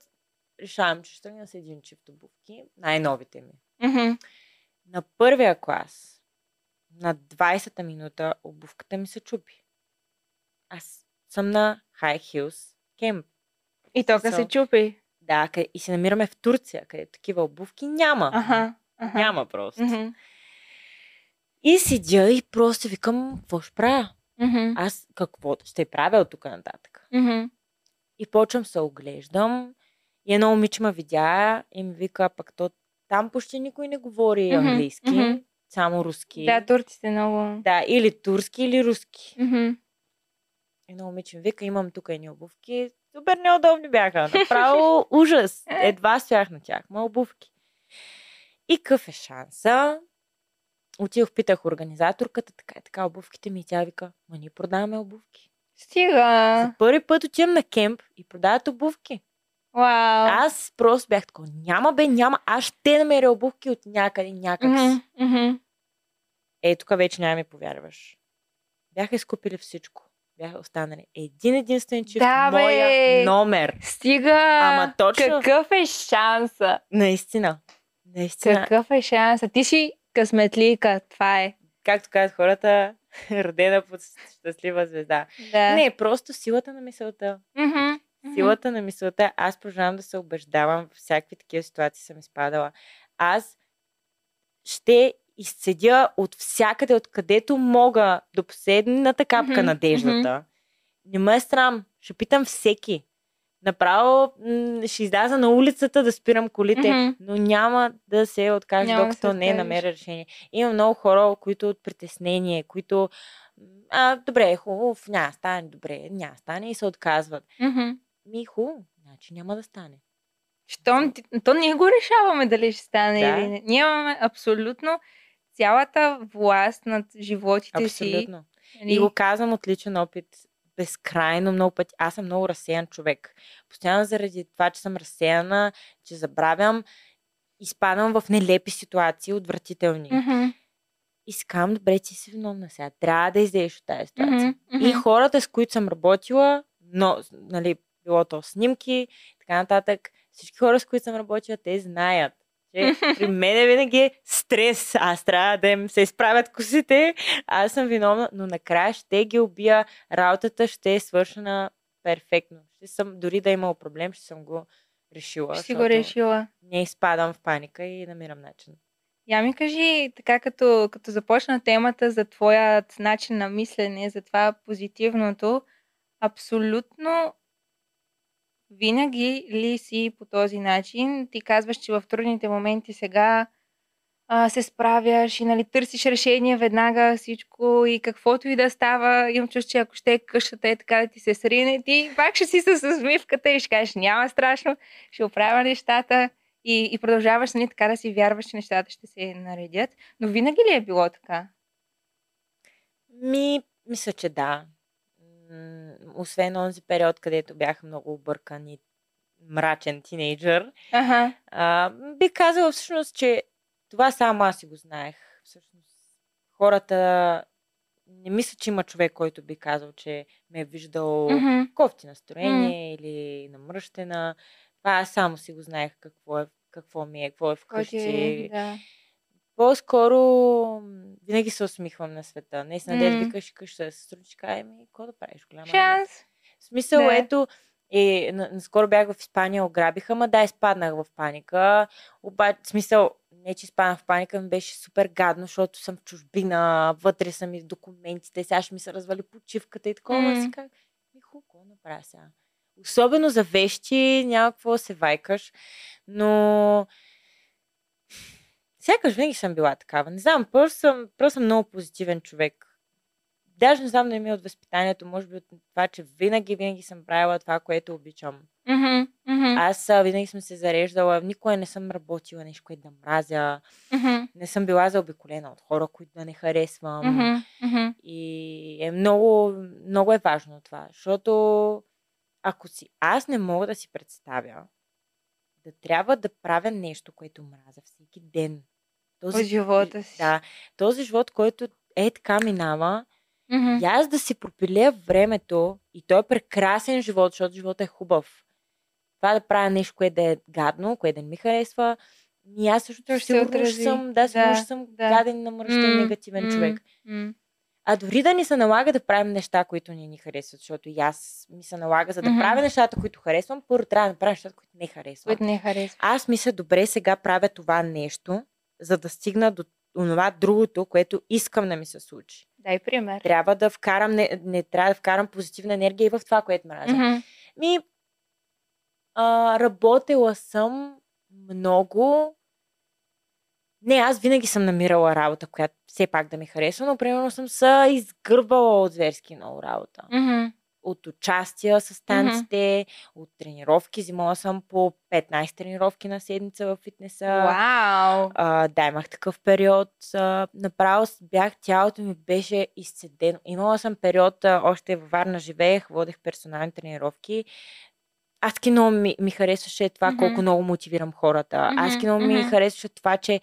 решавам, че ще тръгна с един чифт обувки. Най-новите ми. Mm-hmm. На първия клас, на двайсета минута, обувката ми се чупи. Аз съм на High Heels кемп. И тока so, се чупи. Да, и се намираме в Турция, където такива обувки няма. Аха, аха. Няма просто. Mm-hmm. И седя и просто викам, какво ще правя? Mm-hmm. Аз какво ще правя от тук нататък? Mm-hmm. И почвам се оглеждам. И едно момиче ме видя и ми вика, пък то там почти никой не говори mm-hmm. английски, mm-hmm. само руски. Да, турците много. Да, или турски, или руски. Mm-hmm. Едно момиче ми вика, имам тук едни обувки. Супер неудобни бяха. Направо ужас. Едва стоях на тях. Ма обувки. И къв е шанса? Отидох, питах организаторката, така и така обувките ми и тя вика, ма ние продаваме обувки. Стига! За първи път отивам на кемп и продават обувки. Вау! Аз просто бях такова, няма бе, няма, аз ще намеря обувки от някъде, някак си. Mm-hmm. Е, тук вече няма ми повярваш. Бяха изкупили всичко. Бяха останали един единствен чифт, да, моя бе. Номер. Стига! Ама точно... Какъв е шанса? Наистина. Наистина. Какъв е шанса? Ти си късметлика, това е. Както казват хората, родена под щастлива звезда. Да. Не, просто силата на мисълта. Mm-hmm. Силата mm-hmm. на мисълта. Аз продължавам да се убеждавам. В всякакви такива ситуации съм изпадала. Аз ще... изцедя от всякъде, откъдето мога до последната капка mm-hmm. надеждата. Mm-hmm. Не ме е срам. Ще питам всеки. Направо м- ще изляза на улицата да спирам колите, mm-hmm. но няма да се откажа, докато не намеря решение. Има много хора, които от притеснение, които а, добре е хубаво, няма стане, добре, няма стане и се отказват. Mm-hmm. Ми хубаво, значи няма да стане. Щом, то ние го решаваме дали ще стане да. Или не. Ние имаме абсолютно цялата власт над животите си. Абсолютно. И го казвам от личен опит. Безкрайно много пъти. Аз съм много разсеян човек. Постоянно заради това, че съм разсеяна, че забравям, изпадам в нелепи ситуации, отвратителни. Mm-hmm. И си казвам, добре, ти си виновна сега. Трябва да излезеш от тази ситуация. Mm-hmm. И хората, с които съм работила, но, нали, било то снимки и така нататък, всички хора, с които съм работила, те знаят. Че при мен винаги е стрес. Аз трябва да им се изправят косите. Аз съм виновна, но накрая ще ги убия. Работата ще е свършена перфектно. Ще съм, дори да имал проблем, ще съм го решила. Ще го решила. Не изпадам в паника и намирам начин. Я ми кажи, така като, като започна темата за твоят начин на мислене, за това позитивното, абсолютно винаги ли си по този начин? Ти казваш, че в трудните моменти сега а, се справяш и нали, търсиш решение веднага всичко и каквото и да става. Имам чувство, че ако ще е къщата е така да ти се срине, ти пак ще си с усмивката и ще кажеш няма страшно, ще оправя нещата и, и продължаваш нали, така да си вярваш, че нещата ще се наредят. Но винаги ли е било така? Ми, мисля, че да. Освен онзи период, където бях много объркан и мрачен тинейджър, ага. а, бих казала всъщност, че това само аз си го знаех. Всъщност, хората не мисля, че има човек, който би казал, че ме е виждал mm-hmm. кофти настроение mm-hmm. или намръщена. Това аз само си го знаех какво, е, какво ми е, какво е вкъщи. Okay, да. По-скоро винаги се усмихвам на света. Не си надежда, mm. викаш къща да се стручи, кай ми, какво да правиш? Голяма шанс. В смисъл, да. Ето, е, наскоро бях в Испания, ограбиха, ма да, изпаднах в паника. Обаче, в смисъл, не че изпаднах в паника, ми беше супер гадно, защото съм в чужбина, вътре са ми документите, сега ще ми се развали почивката и такова. Mm. Си как, ми хубаво, направя сега. Особено за вещи, няма какво да се вайкаш, но... Сякаш винаги съм била такава. Не знам, просто съм, просто съм много позитивен човек. Даже не знам да ми е от възпитанието, може би от това, че винаги, винаги съм правила това, което обичам. Mm-hmm. Mm-hmm. Аз винаги съм се зареждала, никога не съм работила нещо, което да мразя. Mm-hmm. Не съм била заобиколена от хора, които да не харесвам. Mm-hmm. Mm-hmm. И е много, много е важно това, защото ако си, аз не мога да си представя да трябва да правя нещо, което мразя всеки ден. Този от живота си. Да, този живот, който е така минава, mm-hmm. и аз да си пропилея времето, и той е прекрасен живот, защото животът е хубав. Това да правя нещо, което да е гадно, което да не ми харесва, и аз също сигурно ще съм, да, сигурно ще съм да. гаден, намръщен, mm-hmm. негативен mm-hmm. човек. Mm-hmm. А дори да ни се налага да правим неща, които не ни харесват, защото и аз ми се налага, за да mm-hmm. правя нещата, които харесвам, първо трябва да правя нещата, които не харесвам. Не харесва. Аз мисля, добре, сега правя това нещо, за да стигна до това другото, което искам да ми се случи. Дай пример. Трябва да вкарам, не, не трябва да вкарам позитивна енергия и в това, което мразя. Mm-hmm. Ми, а, работела съм много. Не, аз винаги съм намирала работа, която все пак да ми харесва, но примерно съм се изгърбала от зверски много работа. Mm-hmm. От участия с танците, mm-hmm. от тренировки. Взимала съм по петнайсет тренировки на седмица във фитнеса. Wow. А, да, имах такъв период. А, направо бях, тялото ми беше изцедено. Имала съм период, а, още във Варна живеех, водех персонални тренировки. Адски много ми, ми харесваше това, mm-hmm. колко много мотивирам хората. Mm-hmm. Адски много ми mm-hmm. харесваше това, че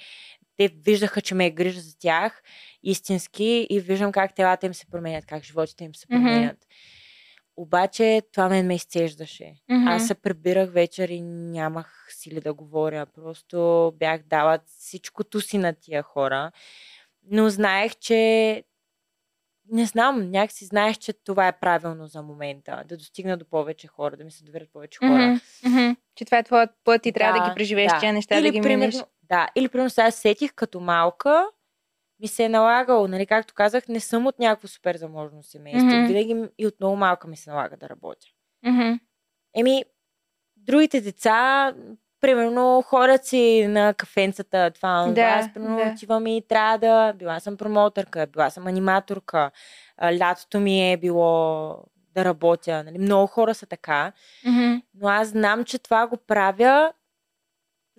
те виждаха, че ме е грижа за тях истински и виждам как телата им се променят, как животите им се променят. Mm-hmm. Обаче това мен ме изцеждаше. Mm-hmm. Аз се прибирах вечер и нямах сили да говоря. Просто бях дала всичкото си на тия хора. Но знаех, че... Не знам, някакси знаех, че това е правилно за момента. Да достигна до повече хора, да ми се доверят повече хора. Mm-hmm. Mm-hmm. Че това е твоят път и трябва да, да ги преживееш да. тия неща, или да ги примерно, минеш. Да, или примерно сега сетих като малка, ми се е налагало, нали, както казах, не съм от някакво супер заможно семейство. Mm-hmm. Винаги и от много малка ми се налага да работя. Mm-hmm. Еми, другите деца, примерно, ходят си на кафенцата, това, да, това. Аз, примерно, отивам да. и трябва да... Била съм промотърка, била съм аниматорка. Лятото ми е било да работя. Нали? Много хора са така. Mm-hmm. Но аз знам, че това го правя...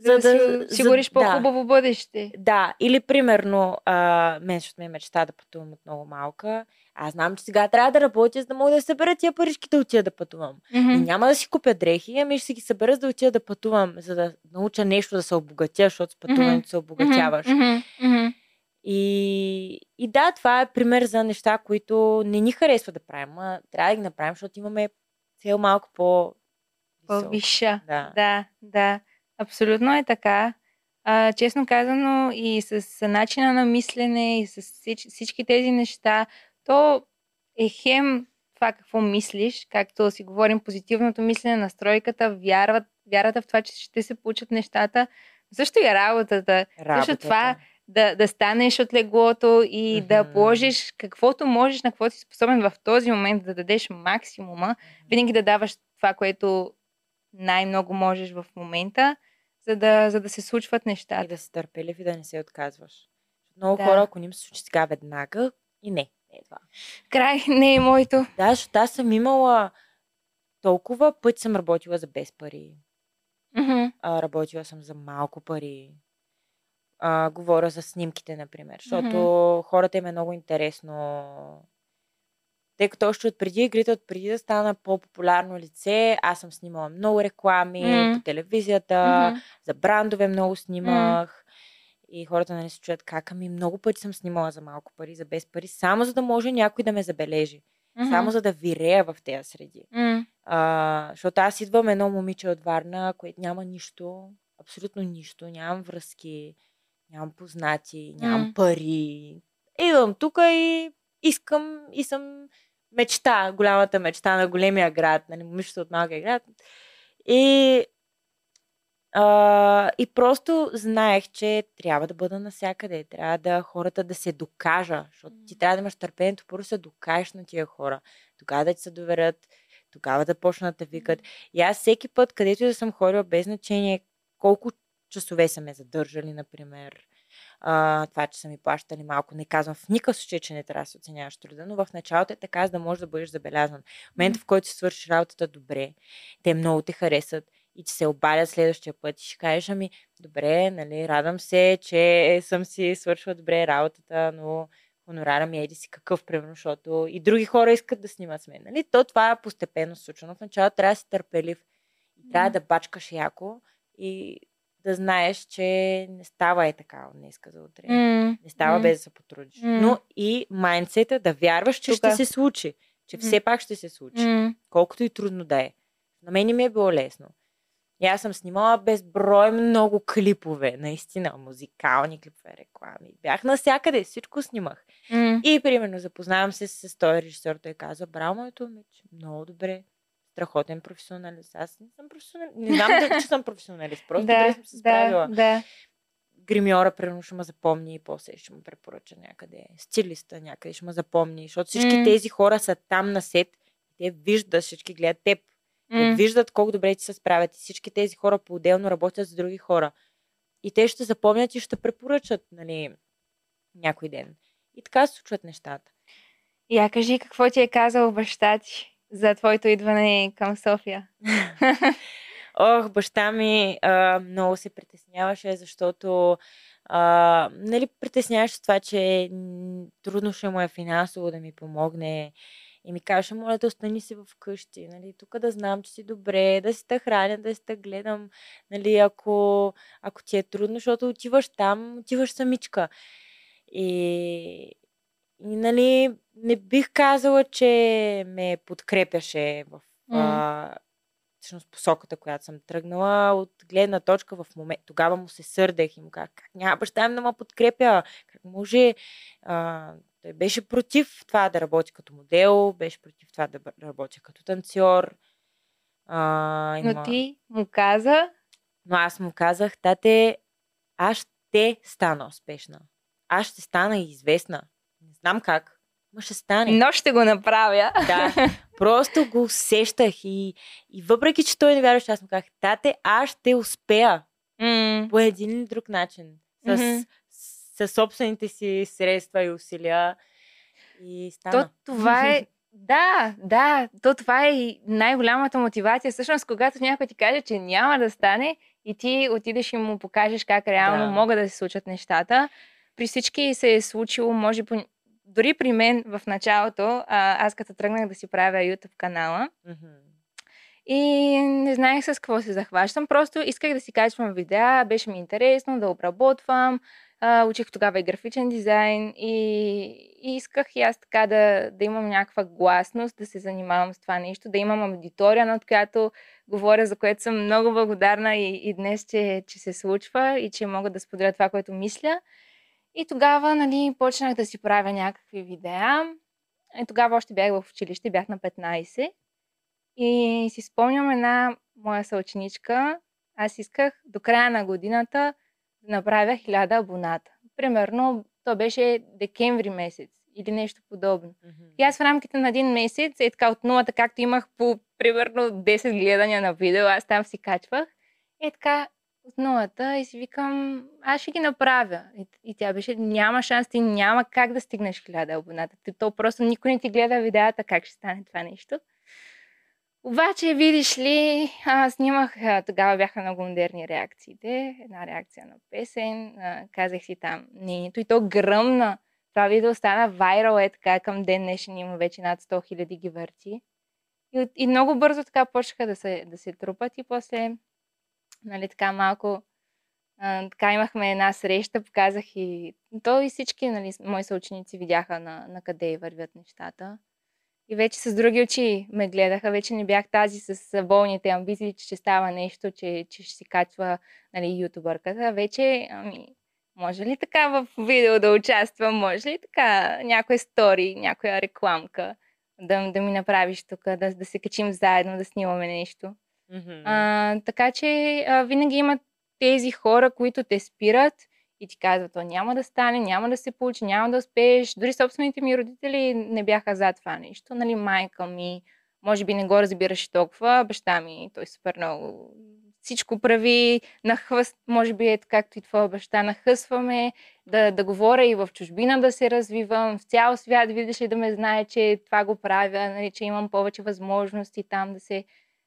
За да, да си сигуриш за, по-хубаво да. бъдеще. Да, или примерно, а, мен, защото ми е мечта да пътувам от много малка, аз знам, че сега трябва да работя, за да мога да събера тия парички да отида да пътувам. Mm-hmm. И няма да си купя дрехи, ами ще си ги събера, да отида да пътувам, за да науча нещо, да се обогатя, защото с пътуването mm-hmm. се обогатяваш. Mm-hmm. Mm-hmm. И, и да, това е пример за неща, които не ни харесва да правим, а трябва да ги направим, защото имаме цел малко по... По-виша. Да, да. да. Абсолютно е така. А, честно казано, и с начина на мислене, и с всич, всички тези неща, то е хем това какво мислиш, както си говорим, позитивното мислене, настройката, вярват, вярата в това, че ще се получат нещата, също и работата. работата. Също това да, да станеш от леглото и mm-hmm. да положиш каквото можеш, на каквото си способен в този момент, да дадеш максимума, mm-hmm. винаги да даваш това, което най-много можеш в момента, За да, за да се случват нещата. И да си търпелив и да не се отказваш. Много да. хора, ако не им се случи сега веднага, и не, не е това. Край, не е моето. Да, защото аз съм имала толкова път, съм работила за без пари. Mm-hmm. А, работила съм за малко пари. А, говоря за снимките, например. Защото mm-hmm. хората им е много интересно... Тъй като още от преди игрите, от преди да стана по-популярно лице, аз съм снимала много реклами mm. по телевизията, mm-hmm. за брандове много снимах. Mm. И хората нали се чуят как, ами много пъти съм снимала за малко пари, за без пари, само за да може някой да ме забележи. Mm-hmm. Само за да вирея в тези среди. Mm. А, защото аз идвам едно момиче от Варна, което няма нищо, абсолютно нищо, нямам връзки, нямам познати, нямам mm. пари. Идвам тук и искам и съм... мечта, голямата мечта на големия град, нали, момичето от малкия град. И, а, и просто знаех, че трябва да бъда навсякъде. Трябва да хората да се докажа, защото ти трябва да имаш търпението, първо се докажеш на тия хора. Тогава да ти се доверят, тогава да почнат да викат. И аз всеки път, където и да съм ходила, без значение колко часове са ме задържали, например, а, това, че са ми плащали малко. Не казвам в никакъв случай, че не трябва да се оценяваш труда, но в началото е така, за да можеш да бъдеш забелязан. В момента, в който си свършиш работата добре, те много те харесат и ти се обадят следващия път и ще кажеш, ами добре, нали, радвам се, че съм си свършила добре работата, но хонорара ми еди си какъв, примерно, защото и други хора искат да снимат с мен. Нали? То това е постепенно случено. В началото трябва да си търпелив. Трябва да бачкаш яко и да знаеш, че не става е така от днеска за утре. Mm. Не става mm. без да се потрудиш. Mm. Но и майндсета да вярваш, че Тука. ще се случи. Че mm. все пак ще се случи. Mm. Колкото и трудно да е. На мен ми е било лесно. И аз съм снимала безброй много клипове. Наистина, музикални клипове, реклами. Бях навсякъде, всичко снимах. Mm. И, примерно, запознавам се с този режисьор. Той казва, браво, моето момиче, много добре. Страхотен професионалист. Аз не съм професионалист. Не знам дали, че съм професионалист. Просто да съм се справила. Да, да. Гримьора, примерно, ще ме запомни и после ще му препоръча някъде. Стилиста някъде ще ме запомни. Защото всички mm. тези хора са там на сет. Те виждат, всички гледат теб. Те mm. виждат колко добре ти се справят. И всички тези хора по-отделно работят с други хора. И те ще запомнят и ще препоръчат, нали, някой ден. И така се случват нещата. Я кажи, какво ти е казал баща ти за твоето идване към София? Ох, баща ми а, много се притесняваше, защото а, нали, притесняваше това, че трудно ще му е финансово да ми помогне. И ми казваше, моля да остани си вкъщи, нали, тук да знам, че си добре, да си те храня, да си те гледам, нали, ако, ако ти е трудно, защото отиваш там, отиваш самичка. И... И, нали, не бих казала, че ме подкрепяше в mm. всъщност посоката, която съм тръгнала. От гледна точка в момент, тогава му се сърдех и му казах, как няма баща ми да ме подкрепя, как може. А, той беше против това да работи като модел, беше против това да работи като танцор. А, има... Но ти му каза? Но аз му казах, тате, аз ще стана успешна. Аз ще стана известна. Не знам как, но ще стане. Но ще го направя. Да, просто го усещах и, и въпреки, че той не вярваше, аз му казах, тате, аз ще успея mm. по един или друг начин. С, mm-hmm. с, с собствените си средства и усилия. И стана. То, това е... Да, да, то това е и най-голямата мотивация. Всъщност, когато някой ти каже, че няма да стане и ти отидеш и му покажеш как реално да. могат да се случат нещата. При всички се е случило, може по... дори при мен в началото, а, аз като тръгнах да си правя YouTube канала mm-hmm. и не знаех с какво се захващам, просто исках да си качвам видеа, беше ми интересно да обработвам, а, учих тогава и графичен дизайн и, и исках и аз така да, да имам някаква гласност, да се занимавам с това нещо, да имам аудитория, над която говоря, за което съм много благодарна и, и днес, че, че се случва и че мога да споделя това, което мисля. И тогава, нали, почнах да си правя някакви видеа. И тогава още бях в училище, бях на петнайсет. И си спомням една моя съученичка. Аз исках до края на годината да направя хиляда абоната. Примерно, то беше декември месец или нещо подобно. Mm-hmm. И аз в рамките на един месец, е така от нулата, както имах по примерно десет гледания на видео, аз там си качвах. Е така... от нулата и си викам, аз ще ги направя. И, и тя беше, няма шанс, ти няма как да стигнеш хиляда абоната. Ти то просто никой не ти гледа видеята, как ще стане това нещо. Обаче, видиш ли, а, снимах, а, тогава бяха много модерни реакциите. Една реакция на песен, а, казах си там нейното и то гръмна. Това видео стана вайрал, е така, към ден днешен има вече над сто хиляди ги върти. И, и много бързо така почнаха да се, да се трупат и после... Нали, така малко, а, така имахме една среща, показах и то и всички, нали, мои съученици видяха на, на къде вървят нещата. И вече с други очи ме гледаха, вече не бях тази с болните амбиции, че ще става нещо, че, че ще си качва, нали, ютубърката. Вече, ами, може ли така в видео да участвам, може ли така някоя стори, някоя рекламка, да, да ми направиш тук, да, да се качим заедно, да снимаме нещо. Mm-hmm. А, така че а, винаги има тези хора, които те спират и ти казват, то няма да стане, няма да се получи, няма да успееш. Дори собствените ми родители не бяха за това нещо. Нали, майка ми, може би не го разбираш толкова, баща ми, той супер много всичко прави, нахъс... може би е както и твоя баща, нахъсваме, да, да говоря и в чужбина, да се развивам, в цял свят, видиш ли, да ме знае, че това го правя, нали, че имам повече възможности там да се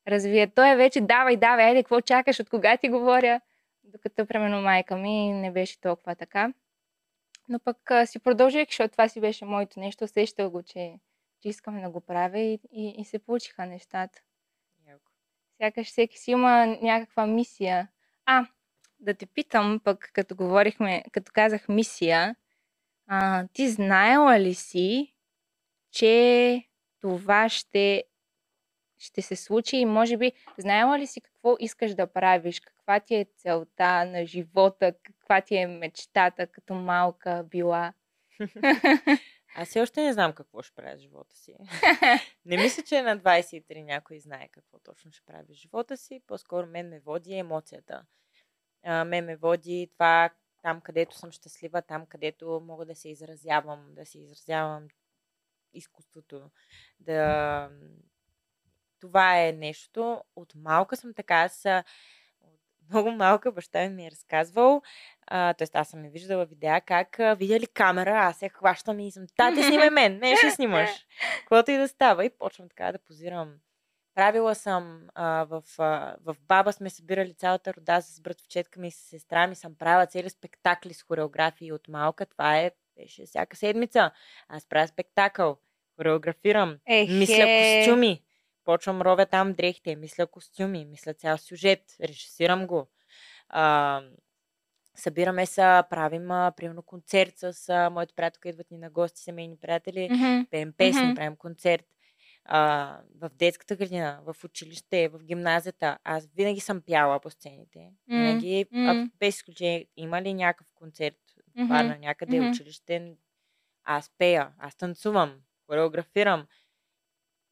развия. Той е вече давай, давай, айде, какво чакаш, от кога ти говоря, докато примерно майка ми не беше толкова така. Но пък а, си продължих, защото това си беше моето нещо, усещах го, че, че искам да го правя и, и, и се получиха нещата. Сякаш всеки си има някаква мисия. А, да те питам, пък като говорихме, като казах мисия, а, ти знаела ли си, че това ще, ще се случи и може би знаела ли си какво искаш да правиш, каква ти е целта на живота, каква ти е мечтата като малка била? Аз все още не знам какво ще правя с живота си. Не мисля, че на двайсет и три някой знае какво точно ще прави с живота си. По-скоро мен ме води емоцията. А, мен ме води това там, където съм щастлива, там, където мога да се изразявам, да се изразявам изкуството. Да... Това е нещото. От малка съм така, са... много малка, баща ми е разказвал, т.е. аз съм я виждала видеа, как а, видя ли камера, аз я хващам и съм, тате, снимай мен, мен ще снимаш. Каквото и да става. И почвам така да позирам. Правила съм, а, в, а, в Баба сме събирали цялата рода с братовчетка ми и с сестра ми, съм правила цели спектакли с хореографии от малка. Това е, беше всяка седмица. Аз правя спектакъл, хореографирам, е, мисля костюми. Почвам ровя там дрехите, мисля костюми, мисля цял сюжет, режисирам го. А, събираме се, правим а, примерно концерт с а, моите приятелки, идват ни на гости, семейни приятели, mm-hmm. пеем песни, mm-hmm. правим концерт. А, в детската градина, в училище, в гимназията. Аз винаги съм пяла по сцените. Mm-hmm. Винаги, а, без изключение, има ли някакъв концерт, mm-hmm. барна някъде, mm-hmm. училище, аз пея, аз танцувам, хореографирам.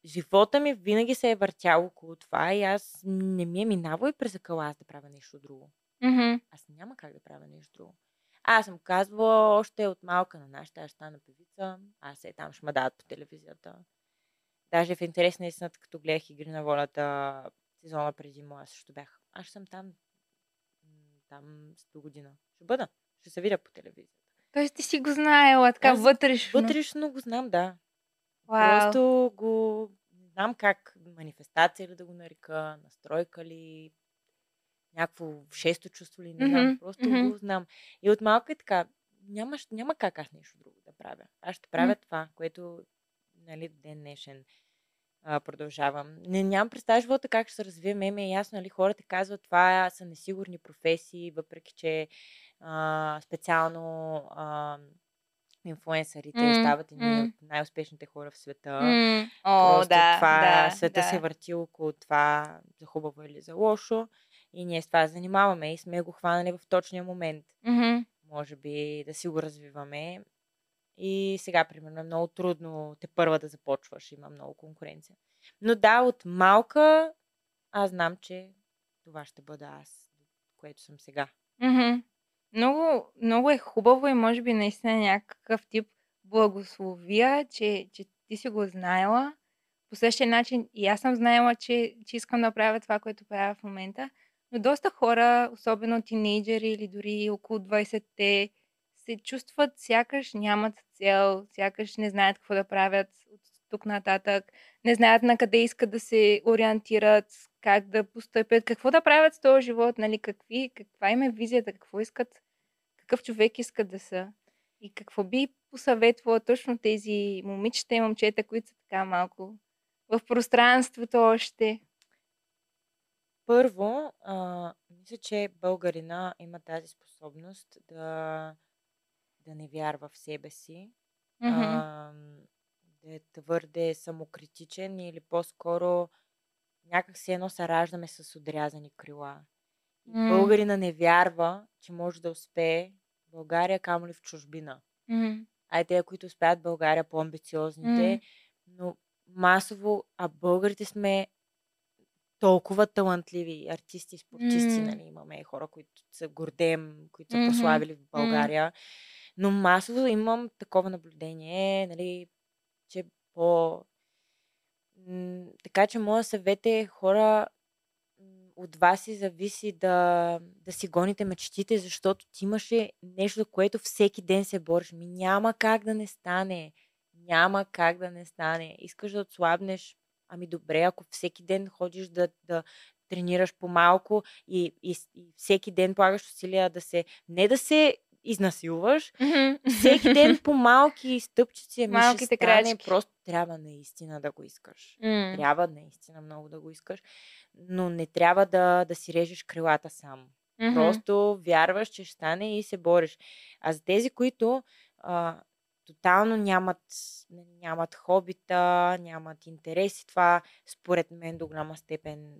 Живота ми винаги се е въртял около това и аз не ми е минало и през акъла аз да правя нещо друго. Mm-hmm. Аз няма как да правя нещо друго. Аз съм казвала още от малка на нашата, аз стана певица, аз е там шмадат по телевизията. Даже в интерес на истината, като гледах Игри на волята сезона преди моя, също бях. Аз съм там, там сто година. Ще бъда, ще се видя по телевизията. Тоест ти си го знаела, така аз вътрешно. Вътрешно го знам, да. Wow. Просто го знам как манифестация ли да го нарека, настройка ли, някакво шесто чувство ли, не знам, mm-hmm. просто mm-hmm. го знам. И от малка е така, няма, няма как аз нещо друго да правя. Аз ще правя mm-hmm. това, което, нали, до ден днешен а, продължавам. Не, нямам представя живота как ще се развие, ме ми е ясно, нали, хората казват, това са несигурни професии, въпреки че а, специално... А, инфлуенсърите mm, стават едни mm. от най-успешните хора в света. Mm. Oh, просто да, това, да, света да. се върти около това, за хубаво или за лошо. И ние с това занимаваме и сме го хванали в точния момент. Mm-hmm. Може би да си го развиваме. И сега, примерно, е много трудно те първа да започваш. Има много конкуренция. Но да, от малка аз знам, че това ще бъда аз, което съм сега. Mm-hmm. Много, много е хубаво и може би наистина някакъв тип благословия, че, че ти си го знаела. По същия начин и аз съм знаела, че, че искам да правя това, което правя в момента. Но доста хора, особено тинейджери или дори около двайсетте, се чувстват сякаш нямат цел, сякаш не знаят какво да правят от тук нататък, не знаят на къде искат да се ориентират, как да постъпят, какво да правят с този живот, нали, какви, каква им е визията, какво искат, какъв човек искат да са и какво би посъветвала точно тези момичета и момчета, които са така малко в пространството още? Първо, а, мисля, че българина има тази способност да, да не вярва в себе си, mm-hmm. а, да е твърде самокритичен или по-скоро някак си едно се раждаме с отрязани крила. Mm. Българина не вярва, че може да успее в България, камо ли в чужбина. Mm. А и те, които успеят в България, по-амбициозните, mm. но масово, а българите сме толкова талантливи артисти, спортисти, mm. нали, имаме и хора, които са гордем, които са mm-hmm. прославили в България. Но масово имам такова наблюдение, нали, че по... Така че моят съвет е хора, от вас и зависи да, да си гоните мечтите, защото ти имаше нещо, което всеки ден се бориш. Ми няма как да не стане. Няма как да не стане. Искаш да отслабнеш. Ами добре, ако всеки ден ходиш да, да тренираш по-малко и, и, и всеки ден полагаш усилия да се... Не да се изнасилваш. Mm-hmm. Всеки ден по малки стъпчици, ами ще стане. Крачки. Просто трябва наистина да го искаш. Mm. Трябва наистина много да го искаш. Но не трябва да, да си режеш крилата сам. Mm-hmm. Просто вярваш, че ще стане и се бориш. А за тези, които а, тотално нямат, нямат хобита, нямат интереси, това според мен до голяма степен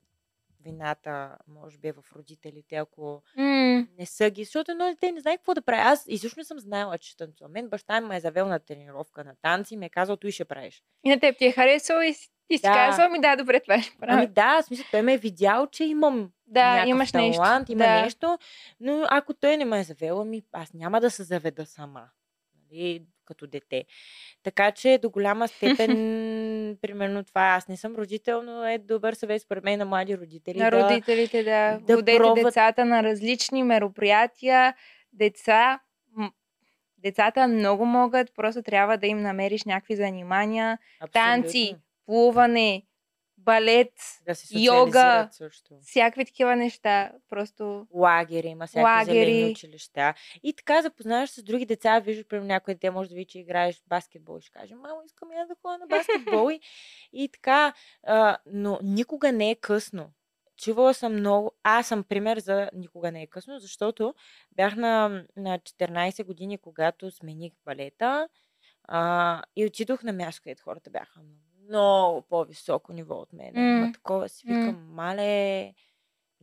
вината, може би, е в родителите, ако mm. не са ги. Защото едно дете не знае какво да прави. Аз изобщо не съм знаела, че танцувам. Мен баща ми ме е завел на тренировка на танци и ме е казал, той ще правиш. И на теб ти е харесало и ти си да. казва, ами да, добре, това ще правя. Ами да, в смисъл, той ме е видял, че имам да, някакъв имаш талант, нещо. има да. нещо. Но ако той не ме е завел, ами аз няма да се заведа сама. Нали? Като дете. Така че до голяма степен, примерно това, аз не съм родител, но е добър съвет според мен на млади родители. На да, родителите, да. да водете пробват... децата на различни мероприятия. Деца, децата много могат, просто трябва да им намериш някакви занимания. Абсолютно. Танци, плуване, балет, да йога, всякакви такива неща. Просто... Лагери, има всякакви зелени училища. И така запознаваш с други деца, виждаш, примерно някои дете може да види, че играеш в баскетбол и ще каже, мамо, искам я да ходя на баскетбол. И така, а, но никога не е късно. Чувала съм много, аз съм пример за никога не е късно, защото бях на, на четиринайсет години, когато смених балета а, и отидох на място, където хората бяха много по-високо ниво от мен. Mm. Ма такова си викам, mm. мале,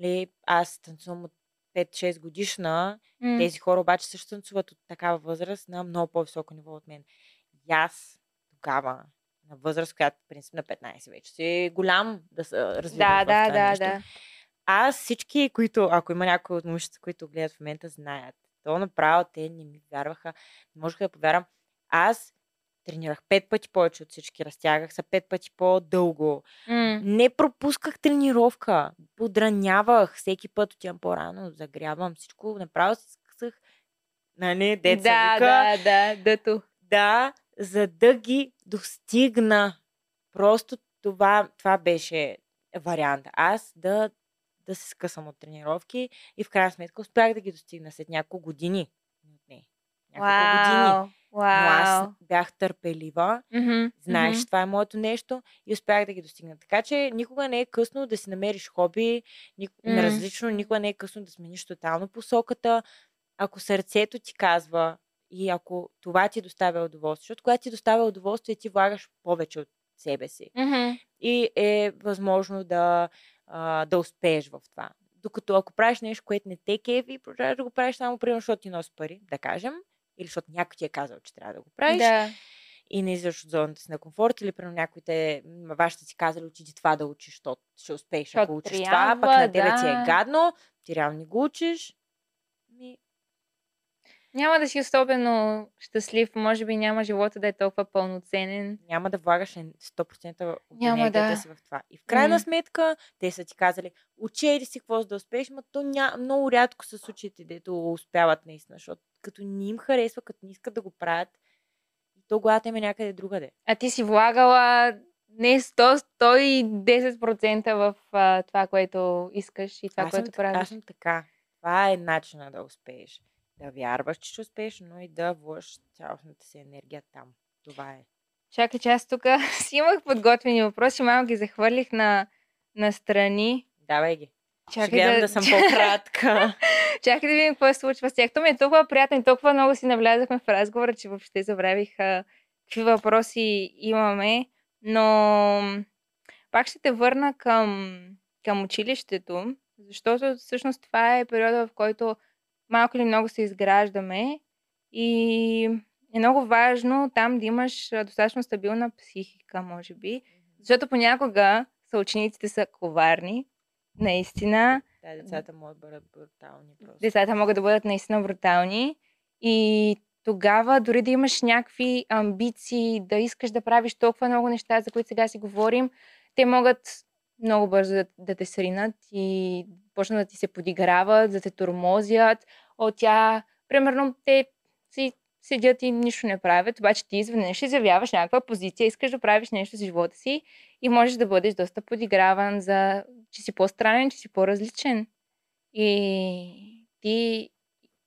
ли, аз танцувам от пет-шест годишна, mm. тези хора обаче също танцуват от такава възраст на много по-високо ниво от мен. И аз тогава, на възраст, която в принцип на петнайсет вече си голям да се развивам да, в това да, нещо. Да. Аз всички, които, ако има някои от момичета, които гледат в момента, знаят. То направо те не ми вярваха, не можеха да повярвам. Аз тренирах пет пъти повече от всички, разтягах се пет пъти по-дълго. Mm. Не пропусках тренировка, подранявах, всеки път отивам по-рано, загрявам всичко, направо си скъсах, нали, деца да, вика. Да, да, дето. Да, за да ги достигна. Просто това, това беше вариант. Аз да, да се скъсам от тренировки и в крайна сметка успях да ги достигна след няколко години. Не, няколко wow. години. Wow. Но аз бях търпелива, mm-hmm. знаеш, mm-hmm. това е моето нещо и успях да ги достигна. Така че никога не е късно да си намериш хоби, ник... mm-hmm. различно, никога не е късно да смениш тотално посоката. Ако сърцето ти казва и ако това ти доставя удоволствие, защото когато ти доставя удоволствие, ти влагаш повече от себе си. Mm-hmm. И е възможно да, а, да успееш в това. Докато ако правиш нещо, което не те кефи и продължаваш да го правиш само примерно, защото ти носи пари, да кажем, или защото някой ти е казал, че трябва да го правиш да. и не излизаш от зоната си на комфорт, или примерно някой те, вашите си казали, отиди това да учиш, защото ще успееш, ако учиш трябва, това, пък на тебе да. ти е гадно, ти реално не го учиш. И... Няма да си особено щастлив, може би няма живота да е толкова пълноценен. Няма да влагаш сто процента от енергията да. си в това. И в крайна mm. сметка, те са ти казали, учи ли си какво да успееш, но то ня... много рядко са случаите, дето успяват наистина, защото като не им харесва, като не искат да го правят, то главата им е някъде другаде. А ти си влагала не сто, сто и десет процента в а, това, което искаш и това, аз което правиш. Аз съм така. Това е начинът да успееш. Да вярваш, че ще успееш, но и да вложиш цялостната си енергия там. Това е. Чакай, че аз тук си имах подготвени въпроси, малко ги захвърлих на, на страни. Давай ги. Чакай ще гледам да, да съм по-кратка. Чакай да видим какво се случва с тях. То ми е толкова приятно и толкова много си навлязахме в разговора, че въобще забравих какви въпроси имаме. Но пак ще те върна към, към училището, защото всъщност това е периода, в който малко или много се изграждаме и е много важно там да имаш достатъчно стабилна психика, може би. Защото понякога съучениците са коварни, наистина. Да, децата могат да бъдат брутални. Просто. Децата могат да бъдат наистина брутални и тогава дори да имаш някакви амбиции, да искаш да правиш толкова много неща, за които сега си говорим, те могат много бързо да, да те сринат и почнат да ти се подиграват, да те тормозят. От тя, примерно, те си седят и нищо не правят, обаче ти изведнъж изявяваш някаква позиция, искаш да правиш нещо с живота си и можеш да бъдеш доста подиграван за, че си по-странен, че си по-различен. И ти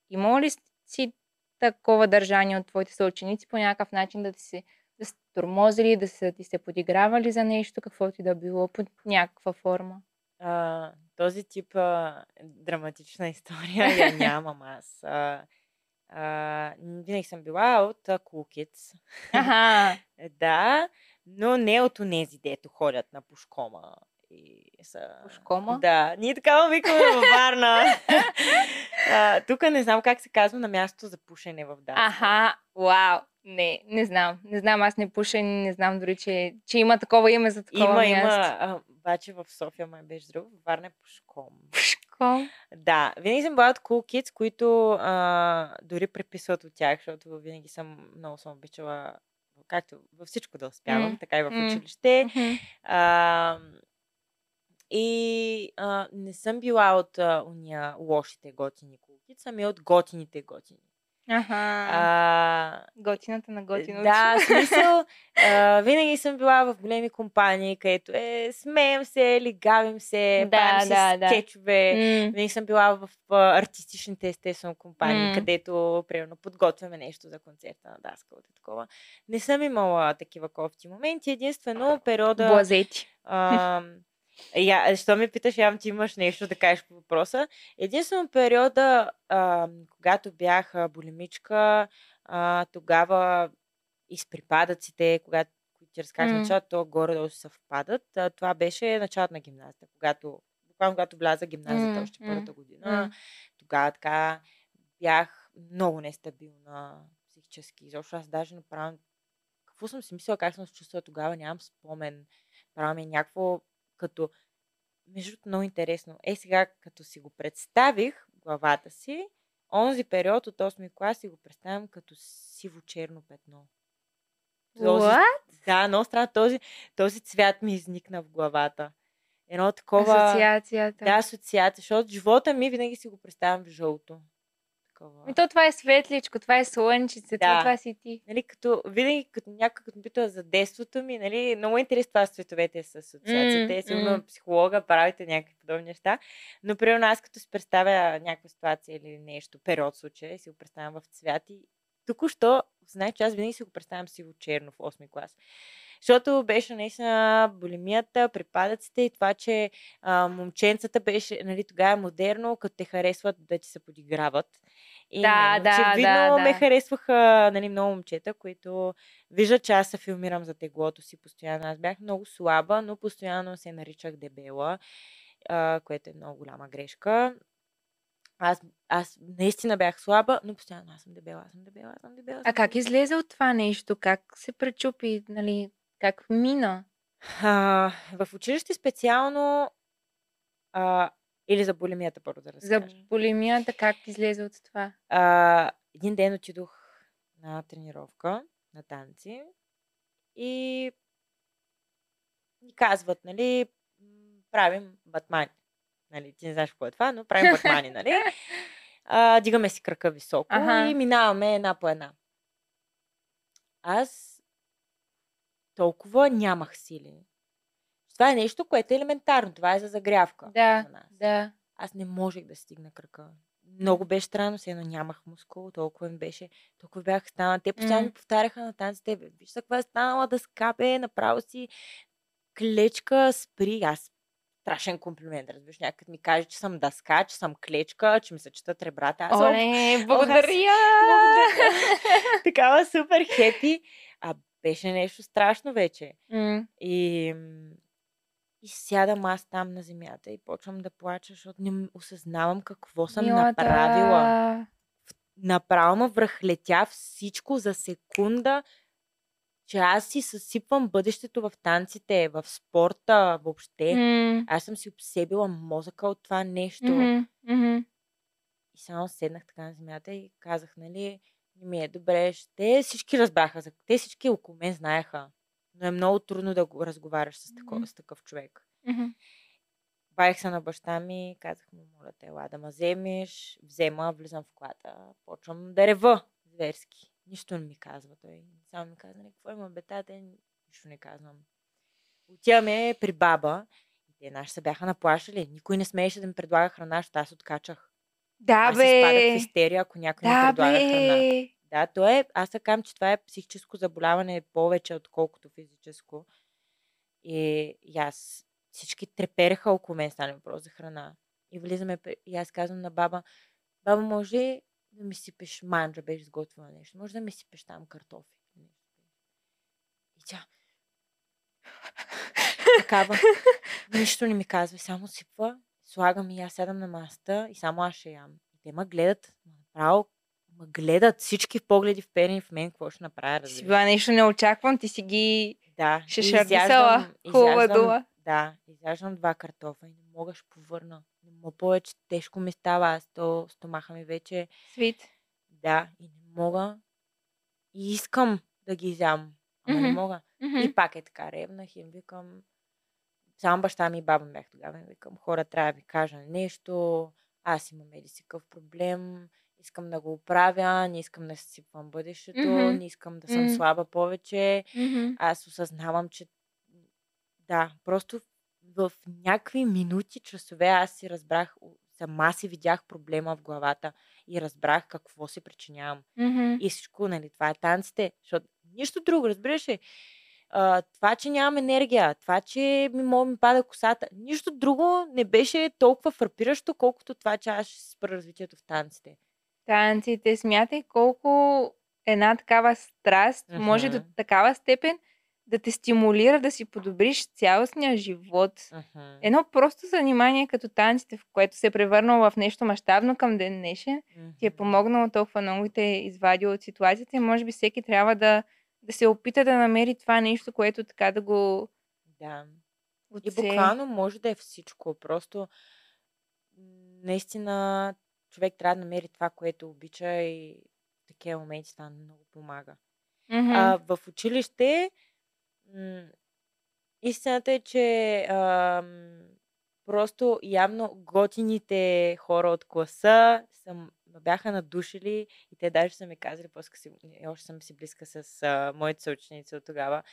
имало ли си такова държание от твоите съученици по някакъв начин да ти се да се тормозили, да се, ти се подигравали за нещо, каквото и да било, под някаква форма? А, този тип а, драматична история я нямам аз. А, а, винаги съм била от а, Cool Kids. Ага. Да, но не от онези, дето ходят на пушкома. И са... Пушкома? Да, ние такава викаме във Варна. Тук не знам как се казва на място за пушене в Датска. Аха, вау. Не, не знам. Не знам, аз не пуша, не знам дори, че, че има такова име за такова има, място. Има, има. Обаче в София май беше друг. Варна е пушком. Пушком? Да. Винаги съм била от Cool Kids, които а, дори преписват от тях, защото винаги съм много съм обичала както във всичко да успявам, mm. така и в mm. училище. Mm-hmm. А, и а, не съм била от а, уния лошите готини Cool Kids, ами от готините готини. Аха, а, готината на готиното. Да, в смисъл, а, винаги съм била в големи компании, където е, смеем се, лигавим се, да, правим да, се скетчове. Да. Винаги съм била в а, артистичните естествено компании, mm. където, примерно, подготвяме нещо за концерта на Даскал и такова. Не съм имала такива кофти моменти, единствено периода... Блазети. А, Я, що ме питаш, явно ти имаш нещо да кажеш по въпроса. Единствено периода, а, когато бях булимичка, а, тогава и с припадъците, когато ти разкажа mm. началото, то горе-долу се съвпадат. А, това беше началото на гимназията. Когато, буквално когато вляза гимназията mm. още първата година, mm. тогава така бях много нестабилна психически. Защото аз даже направо... Какво съм си мислила, как съм се чувствала тогава, нямам спомен. Направо ми е някакво... Като, между много интересно, е сега, като си го представих главата си, онзи период от осми клас си го представям като сиво-черно петно. Този, да, много странно. Този, този цвят ми изникна в главата. Едно такова... Асоциацията. Да, асоциация, защото живота ми винаги си го представям в жълто. Такова. И то това е светличко, това е слънчице, да. Това си ти. Нали, като, винаги като някой като пита за детството ми, нали, много интересно това с цветовете с асоциациите. Mm, Сигурно mm. психолога правите някакви подобни неща. Но примерно аз като си представя някаква ситуация или нещо, период случая, си го представям в цвят и току-що, знаеш, че аз винаги си го представям сиво-черно в осми клас. Защото беше наистина булимията, припадъците и това, че а, момченцата беше, нали, тогава е модерно, като те харесват да ти се подиграват. И, да, да, очевидно да, да. Ме харесваха, нали, много момчета, които виждат, че аз се филмирам за теглото си постоянно. Аз бях много слаба, но постоянно се наричах дебела, а, което е много голяма грешка. Аз, аз наистина бях слаба, но постоянно аз съм дебела, аз съм дебела, аз съм дебела. Аз съм... А как излезе от това нещо? Как се пречупи, нали... Как мина? А, в училище специално а, или за булимията, първо да разкажа. За булимията, как излезе от това? А, един ден отидох на тренировка, на танци и ни казват, нали, правим батмани. Нали, ти не знаеш какво е това, но правим батмани, нали? А, дигаме си крака високо ага. И минаваме една по една. Аз толкова нямах сили. Това е нещо, което е елементарно. Това е за загрявка. Да, на нас. Да. Аз не можех да стигна крака. Много беше странно, все едно нямах мускул, толкова ми беше, толкова бях станала. Те постоянно mm. ми повтаряха на танците. Виж, каква е станала да скапе, направо си клечка, спри. Аз страшен комплимент, разбираш, някак ми каже, че съм дъска, че съм клечка, че ми се четат ребрата. Аз, О, не, благодаря! Такава супер хепи. А беше нещо страшно вече. Mm. И, и сядам аз там на земята и почвам да плача, защото не осъзнавам какво съм Милата. направила. Направо ме връхлетя всичко за секунда, че аз си съсипвам бъдещето в танците, в спорта, въобще. Mm. Аз съм си обсебила мозъка от това нещо. Mm-hmm. Mm-hmm. И само седнах така на земята и казах, нали... Ми е добре, те всички разбраха, те всички около мен знаеха, но е много трудно да го разговаряш с такъв, mm-hmm. с такъв човек. Mm-hmm. Баех се на баща ми, казах му, моля те, ела да ме вземеш. Взема, влизам в колата, почвам да рева зверски. Нищо не ми казва той. Само ми казва, какво има бетата? Нищо не казвам. Отиваме при баба. И те наши се бяха наплашили. Никой не смееше да ми предлага храна, защото аз откачах. Да, аз бе! Аз изпадах в истерия, ако някой да, ми предлага бе. Храна. Да, то е. Аз се казвам, че това е психическо заболяване повече, отколкото физическо. И, и аз... Всички трепереха около мен, стане въпрос за храна. И влизаме, и аз казвам на баба, баба, може ли да ми сипеш манджа, беше изготвила нещо, може да ми сипеш там картофи. И тя такава, нищо не ми казва, само сипва, слагам и аз сядам на масата и само аз ще ям. И те ма гледат, направо, ма гледат всички в погледи вперени в мен, какво ще направя. Разбира. Си била нещо неочаквам, ти си ги да, ще шардисала, хубава дула. Да, изяждам два картофа и не мога ще повърна. Но повече тежко ми става, аз то стомаха ми вече. Свит. Да, и не мога. И искам да ги изям, ама mm-hmm. не мога. Mm-hmm. И пак е така, ревнах и викам. Само баща ми и баба ми бях тогава. Викам, хора, трябва да ви кажа нещо. Аз имам еди си къв проблем. Искам да го оправя, не искам да съсипвам бъдещето, mm-hmm. не искам да съм mm-hmm. слаба повече. Mm-hmm. Аз осъзнавам, че да, просто в някакви минути, часове аз си разбрах, сама си видях проблема в главата и разбрах какво си причинявам. Mm-hmm. И всичко, нали, това е танците, защото нищо друго, разбираш ли? А, това, че нямам енергия, това, че ми мога ми пада косата, нищо друго не беше толкова фрапиращо, колкото това, че аз ще спра развитието в танците. Танците, смятай колко една такава страст mm-hmm. може до такава степен да те стимулира да си подобриш цялостния живот. Uh-huh. Едно просто занимание като танците, в което се е превърнало в нещо мащабно към ден днешен, uh-huh. ти е помогнало толкова много и те е извадило от ситуацията и може би всеки трябва да, да се опита да намери това нещо, което така да го... Да. Отсе... И буквално може да е всичко. Просто наистина човек трябва да намери това, което обича и в такива моменти това много помага. Uh-huh. А, в училище... Истината е, че а, просто явно готините хора от класа съм, бяха надушили и те даже са ми казали, после още съм си близка с а, моите съученици от тогава.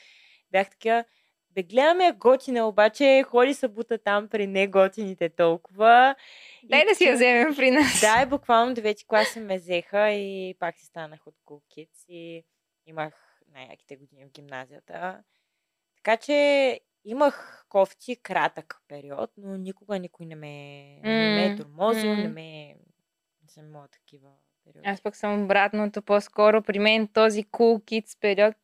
Бях така, бе гледаме готина, обаче ходи са бута там при неготините толкова. Дай и, да си я вземем при нас. Да, и буквално девети класа ме взеха и пак си станах от Cool Kids и имах най-яките години в гимназията. Така че имах кофти кратък период, но никога никой не ме, mm. не ме е тормозил, mm. не ме не съм имала такива периоди. Аз пък съм обратното по-скоро. При мен този Cool Kids период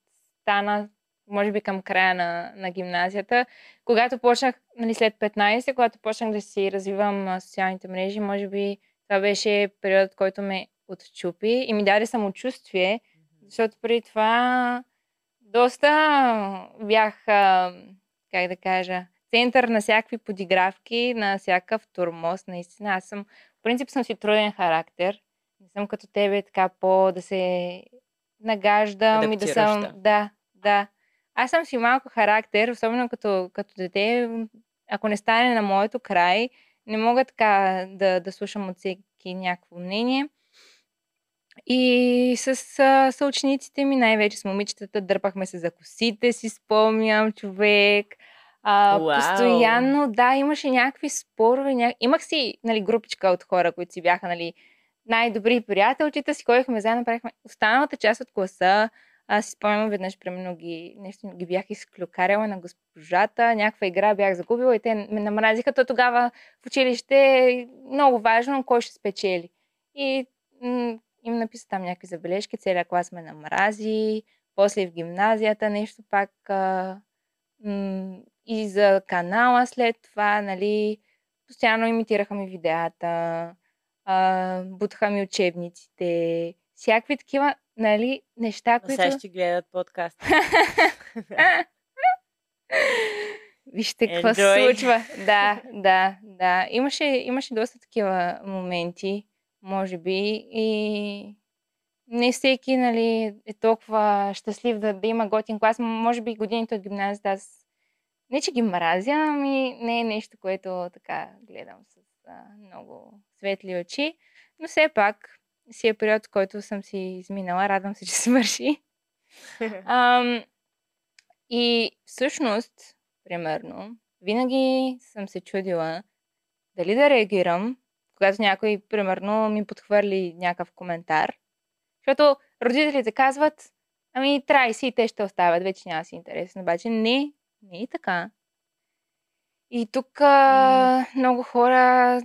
стана, може би към края на, на гимназията. Когато почнах, нали, след петнайсет, когато почнах да си развивам социалните мрежи, може би това беше периодът, който ме отчупи и ми даде самочувствие, защото преди това доста бях, как да кажа, център на всякакви подигравки, на всякакъв тормоз. Наистина, аз съм, в принцип съм си труден характер. Не съм като тебе така по да се нагаждам и да съм... Да, да. Аз съм си малко характер, особено като, като дете. Ако не стане на моето край, не мога така да, да слушам от всеки някакво мнение. И с съучениците ми, най-вече с момичетата, дърпахме се за косите, си спомням, човек. А, wow. Постоянно, да, имаше някакви спорове. Ня... Имах си, нали, групичка от хора, които си бяха, нали, най-добри приятелчета, си ходихме заедно, правихме останалата част от класа. Аз си спомням веднъж, примерно, ги, нещо, ги бях изклюкаряла на госпожата, някаква игра бях загубила и те ме намразиха. То тогава в училище е много важно кой ще спечели. И... им написа там някакви забележки, целият клас ме намрази, после в гимназията нещо пак а, м- и за канала след това, нали, постоянно имитираха ми видеята, а, бутаха ми учебниците, всякакви такива, нали, неща, които... А сега ще гледат подкаста. Вижте какво се случва. Да, да, да. Имаше, имаше доста такива моменти. Може би и не всеки, нали, е толкова щастлив да, да има готин клас. Може би годините от гимназията аз Не, че ги мразя, ами не е нещо, което така гледам с а, много светли очи, но все пак си е период, който съм си изминала. Радвам се, че се върши. Ам, и всъщност, примерно, винаги съм се чудила дали да реагирам, когато някой, примерно, ми подхвърли някакъв коментар. Защото родителите казват, ами трай си и те ще оставят, вече няма си интересен. Обаче не, не и така. И тук а, много хора,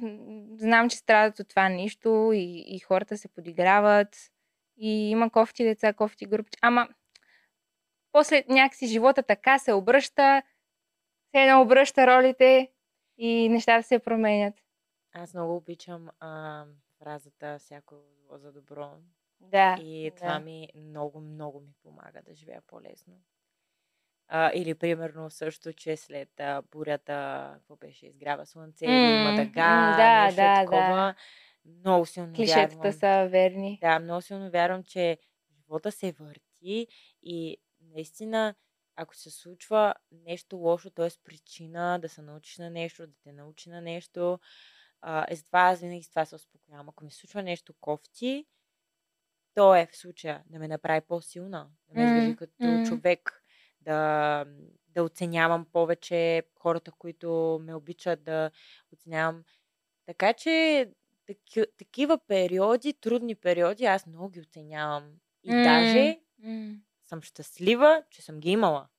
знам, че страдат от това нищо и, и хората се подиграват. И има кофти деца, кофти групи. Ама, после някакси живота така се обръща, се едно обръща ролите и нещата се променят. Аз много обичам а, фразата всяко зло за добро. Да. И това да. ми много, много ми помага да живея по-лесно. А, или, примерно, също, че след а, бурята, какво беше, изгрява слънце, mm, има дъга, да, нещо да, такова. Да. Много силно Клишетата вярвам. Клишетата са верни. Да, много силно вярвам, че живота се върти и наистина, ако се случва нещо лошо, т.е. причина да се научиш на нещо, да те научи на нещо, е за това аз винаги с това се успокоявам. Ако ми случва нещо кофти, то е в случая да ме направи по-силна, да ме изгради като mm-hmm. човек, да, да оценявам повече хората, които ме обичат, да оценявам. Така че таки, такива периоди, трудни периоди, аз много ги оценявам. И mm-hmm. даже mm-hmm. съм щастлива, че съм ги имала.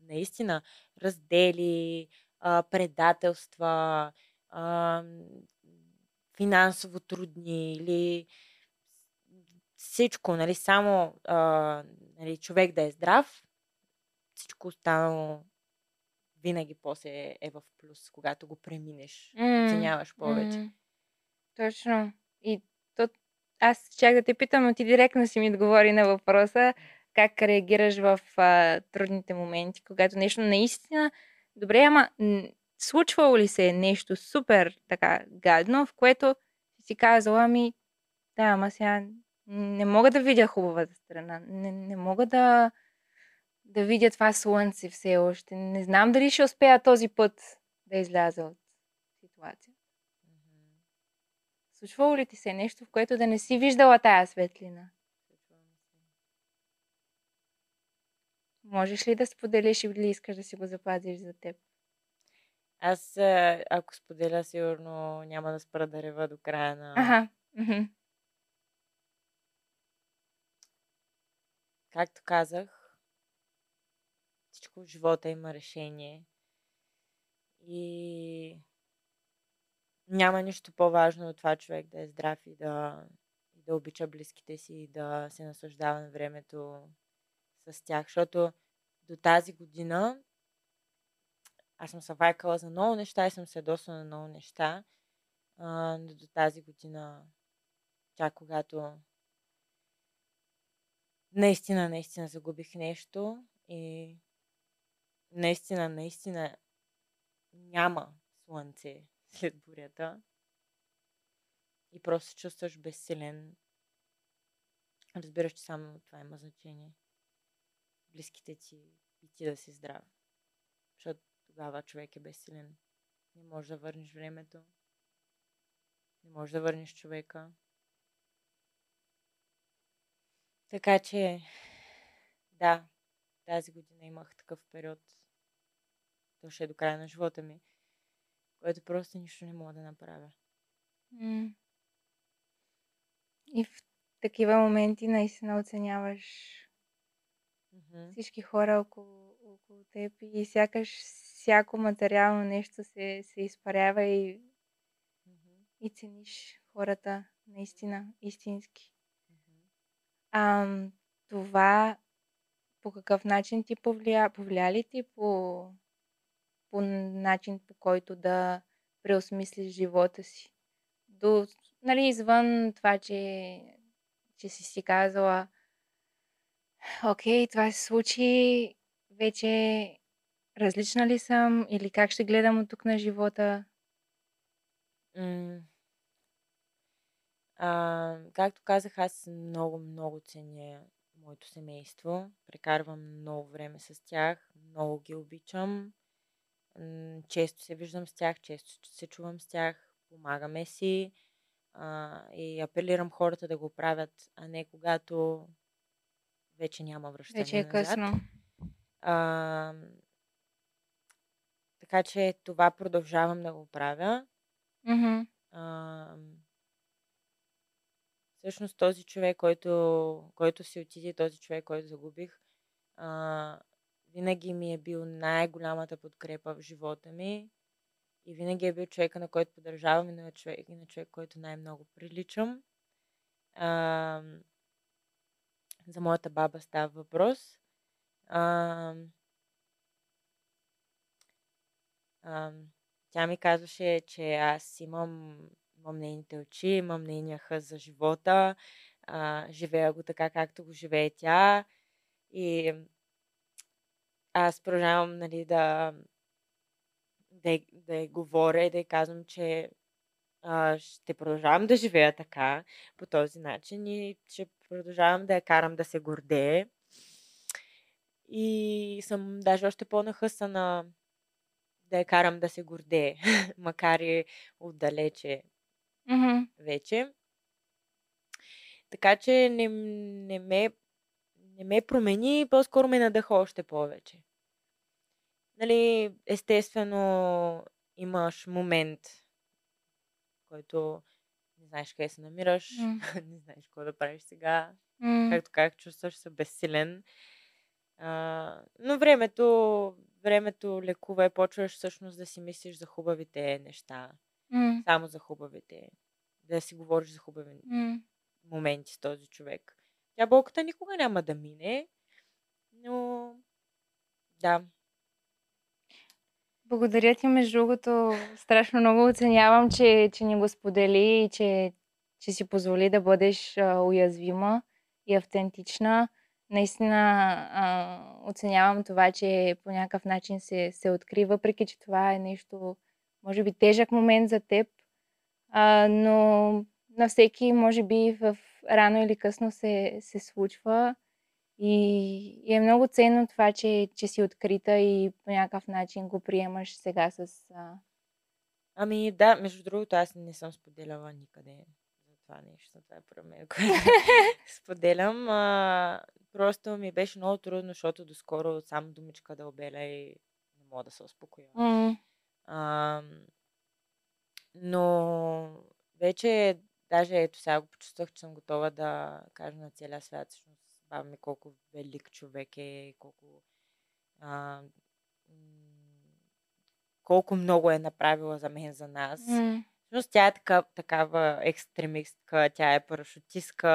Наистина. Раздели, а, предателства, а, финансово трудни или всичко, нали, само а, нали, човек да е здрав, всичко останало винаги после е в плюс, когато го преминеш, mm. оценяваш повече. Mm. Точно. И то, аз чак да те питам, но ти директно си ми отговори на въпроса как реагираш в а, трудните моменти, когато нещо наистина... Добре, ама случвало ли се нещо супер така гадно, в което си казала ми, да, ама сега не мога да видя хубавата страна, не, не мога да, да видя това слънце все още. Не знам дали ще успея този път да изляза от ситуацията. Mm-hmm. Случвало ли ти се нещо, в което да не си виждала тая светлина? Можеш ли да споделиш или искаш да си го запазиш за теб? Аз, ако споделя, сигурно няма да спра да рева до края на... Аха. Mm-hmm. Както казах, всичко в живота има решение и няма нищо по-важно от това човек да е здрав и да, и да обича близките си и да се наслаждава на времето с тях, защото до тази година аз съм се вайкала за много неща и съм се досвала на много неща, а, но до тази година тя, когато наистина, наистина загубих нещо и наистина, наистина няма слънце след бурята и просто се чувстваш безсилен. Разбираш, че само това има значение. Близките ти и ти да си здрав. Защото тогава човек е безсилен. Не можеш да върнеш времето. Не можеш да върнеш човека. Така че, да, тази година имах такъв период. То ще е до края на живота ми, което просто нищо не мога да направя. Mm. И в такива моменти наистина оценяваш mm-hmm. всички хора около, около теб и сякаш всяко материално нещо се, се изпарява и, mm-hmm. и цениш хората наистина, истински. А, това по какъв начин ти повлия, повлия ли ти по, по начин, по който да преосмислиш живота си? До, нали, извън това, че, че си си казала окей, това се случи, вече различна ли съм или как ще гледам от тук на живота? Mm. А, както казах, аз много, много ценя моето семейство. Прекарвам много време с тях, много ги обичам М- често се виждам с тях, често се чувам с тях, помагаме си а, и апелирам хората да го правят, а не когато вече няма връщане назад. Вече е късно. А, така че това продължавам да го правя. Mm-hmm. А, всъщност този човек, който, който си отиде, този човек, който загубих, а, винаги ми е бил най-голямата подкрепа в живота ми и винаги е бил човека, на който поддържавам и на човек, и на човек, който най-много приличам. А, за моята баба става въпрос. А, а, тя ми казваше, че аз имам, имам нейните очи, имам нейния хъс за живота, а, живея го така, както го живее тя и аз продължавам, нали, да, да, да я говоря и да я казвам, че а, ще продължавам да живея така, по този начин и ще продължавам да я карам да се гордее. И съм даже още по-нахъсана да я карам да се гордее, макар и отдалече mm-hmm. вече. Така че не, не ме не ме промени и по-скоро ме надъха още повече. Нали, естествено имаш момент, който не знаеш къде се намираш, mm. не знаеш какво да правиш сега, mm. както как чувстваш се безсилен. А, но времето, времето лекува и почваш всъщност да си мислиш за хубавите неща. Mm. Само за хубавите. Да си говориш за хубави mm. моменти с този човек. Тя болката никога няма да мине, но да. Благодаря ти, между другото. Страшно много оценявам, че, че ни го сподели и че, че си позволи да бъдеш а, уязвима и автентична. Наистина а, оценявам това, че по някакъв начин се, се откри, въпреки че това е нещо, може би тежък момент за теб, а, но на всеки, може би, в рано или късно се, се случва и, и е много ценно това, че, че си открита и по някакъв начин го приемаш сега с... А... Ами да, между другото, аз не съм споделяла никъде за това нещо, това е промен, което споделям. А, просто ми беше много трудно, защото доскоро само думичка да обеля и не мога да се успокоя. Mm. А, но вече... Даже ето сега го почувствах, че съм готова да кажа на целия свят, всъщност баба ми колко велик човек е, колко, а, колко много е направила за мен, за нас. Mm. Всъщност тя е така, такава екстремистка, тя е парашутистка,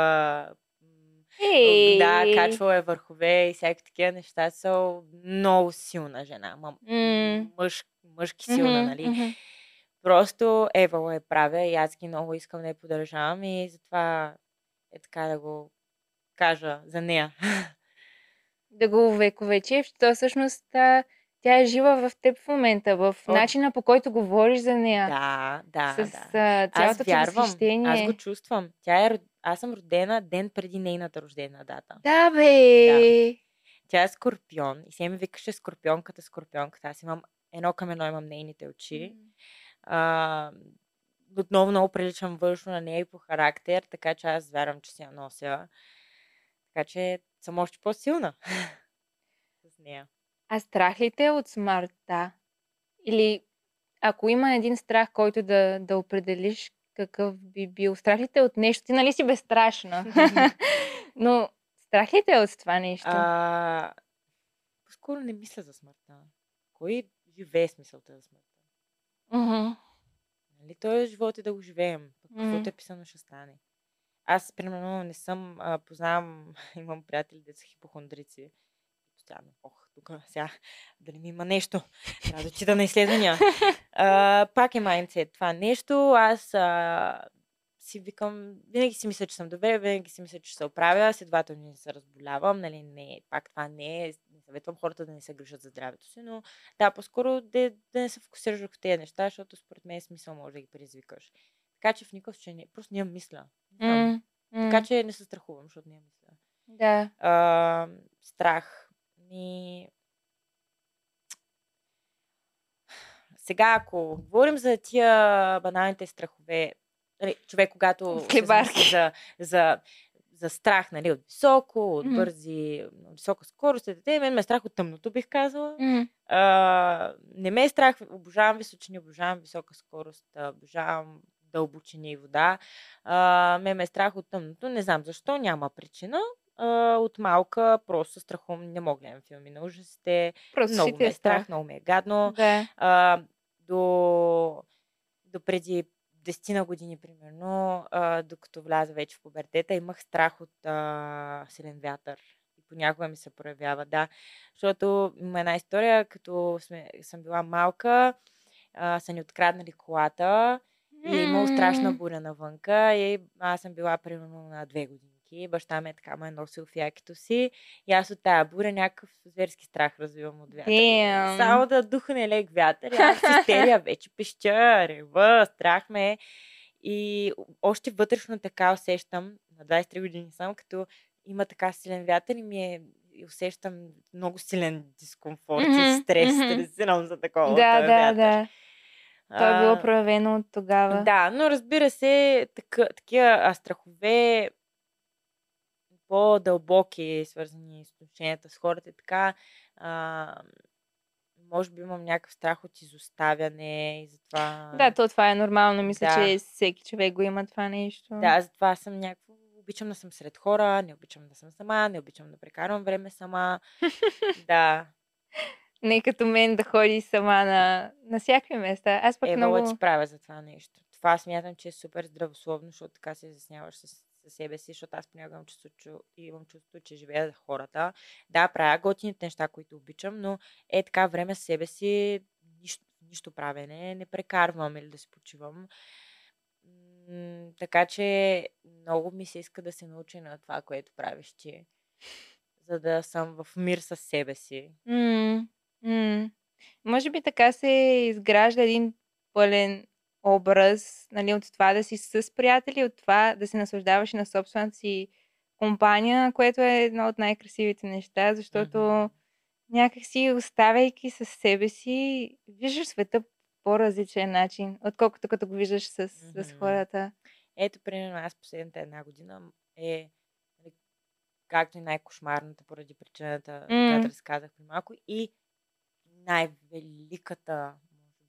hey. да, качвала е върхове и всякакви такива неща, са много силна жена, м- mm. мъж, мъжки силна, mm-hmm, нали? Mm-hmm. Просто Евала е правя и аз ги много искам да я поддържавам и затова е така да го кажа за нея. Да го увековечиш, то всъщност тя е жива в теб в момента, в О, начина по който говориш за нея. Да, да, с, да. Цялото възхищение. Аз го чувствам. Тя е, аз съм родена ден преди нейната рождена дата. Да, бе! Да. Тя е скорпион и сега ми викаше скорпионката, скорпионката. Аз имам едно към едно, имам нейните очи. А, отново много приличам външно на нея и по характер, така че аз вярвам, че си я нося. Така че съм още по-силна с нея. А страх ли те от смъртта? Или ако има един страх, който да, да определиш какъв би бил, страх ли те от нещо? Ти нали си безстрашна? Но страх ли те от това нещо? А, по-скоро не мисля за смъртта. Кой живее с мисълта за смъртта? Mm-hmm. Нали, този живот е да го живеем. Каквото е писано, ще стане. Аз, примерно, не съм, а, познавам, имам приятели, деца хипохондрици. Постоянно, ох, тук, сега, дали ми има нещо? Трябва да отида на изследвания. А, пак е майндсет това нещо. Аз а, си викам, винаги си мисля, че съм добре, винаги си мисля, че се оправя, следователно не се разболявам, нали, не, пак това не е. Съветвам хората да не се грижат за здравето си, но да, по-скоро да, да не се фокусираш върху тези неща, защото според мен смисъл може да ги предизвикаш. Така че в никакъв случай просто нямам мисля. Mm, mm. Така че не се страхувам, защото нямам мисля. Да. А, страх. Ми... Сега, ако говорим за тия баналните страхове, човек, когато се за, за, за страх, нали, от високо, от бързи, от висока скорост, мен ме е страх от тъмното, бих казала. Mm-hmm. А, не ме е страх, обожавам височини, обожавам висока скорост, обожавам дълбочини и вода. А, ме ме е страх от тъмното, не знам защо, няма причина. От малка просто страхом не мога гледам филми на ужасите. Просто много ме е страх, много ме е гадно. Да. А, до, до преди десет години, примерно, а, докато вляза вече в пубертета, имах страх от а, силен вятър. И понякога ми се проявява, да. Защото има една история, като сме, съм била малка, а, са ни откраднали колата и е имало страшна буря навънка. И аз съм била примерно на две години. И баща ми е така, ме е носил в якито си и аз от тая буря някакъв зверски страх развивам от вятър. Damn. Само да духне лек вятър, аз в истерия вече пища, рева, страх ме. И още вътрешно така усещам, на двайсет и три години съм, като има така силен вятър и ми е, и усещам много силен дискомфорт mm-hmm. и стрес, mm-hmm. стресирам за такова да, да, вятър. Да. Това е било проявено от тогава. Да, но разбира се, така, такива страхове по-дълбоки, свързани с отношенията с хората и така. А, може би имам някакъв страх от изоставяне и затова... Да, то това е нормално. Мисля, да. Че всеки човек го има това нещо. Да, затова съм някакво... Обичам да съм сред хора, не обичам да съм сама, не обичам да прекарвам време сама. Да. Не като мен да ходи сама на, на всякакви места. Аз пък е, много... Ева, ти правя за това нещо. Това смятам, че е супер здравословно, защото така се изясняваш с за себе си, защото аз понякога имам чувството, имам чувство, че живея за хората. Да, правя готините неща, които обичам, но е така време с себе си, нищо, нищо правене, не прекарвам или да се почивам. М- така че много ми се иска да се науча на това, което правиш ти, за да съм в мир със себе си. М- м- може би така се изгражда един пълен образ, нали, от това да си с приятели, от това да се наслаждаваш на собствената си компания, което е едно от най-красивите неща, защото mm-hmm. някакси оставяйки със себе си, виждаш света по-различен начин, отколкото като го виждаш с, mm-hmm. с хората. Ето, примерно, аз последната една година е както и най-кошмарната поради причината, mm-hmm. която разказах при малко, и най-великата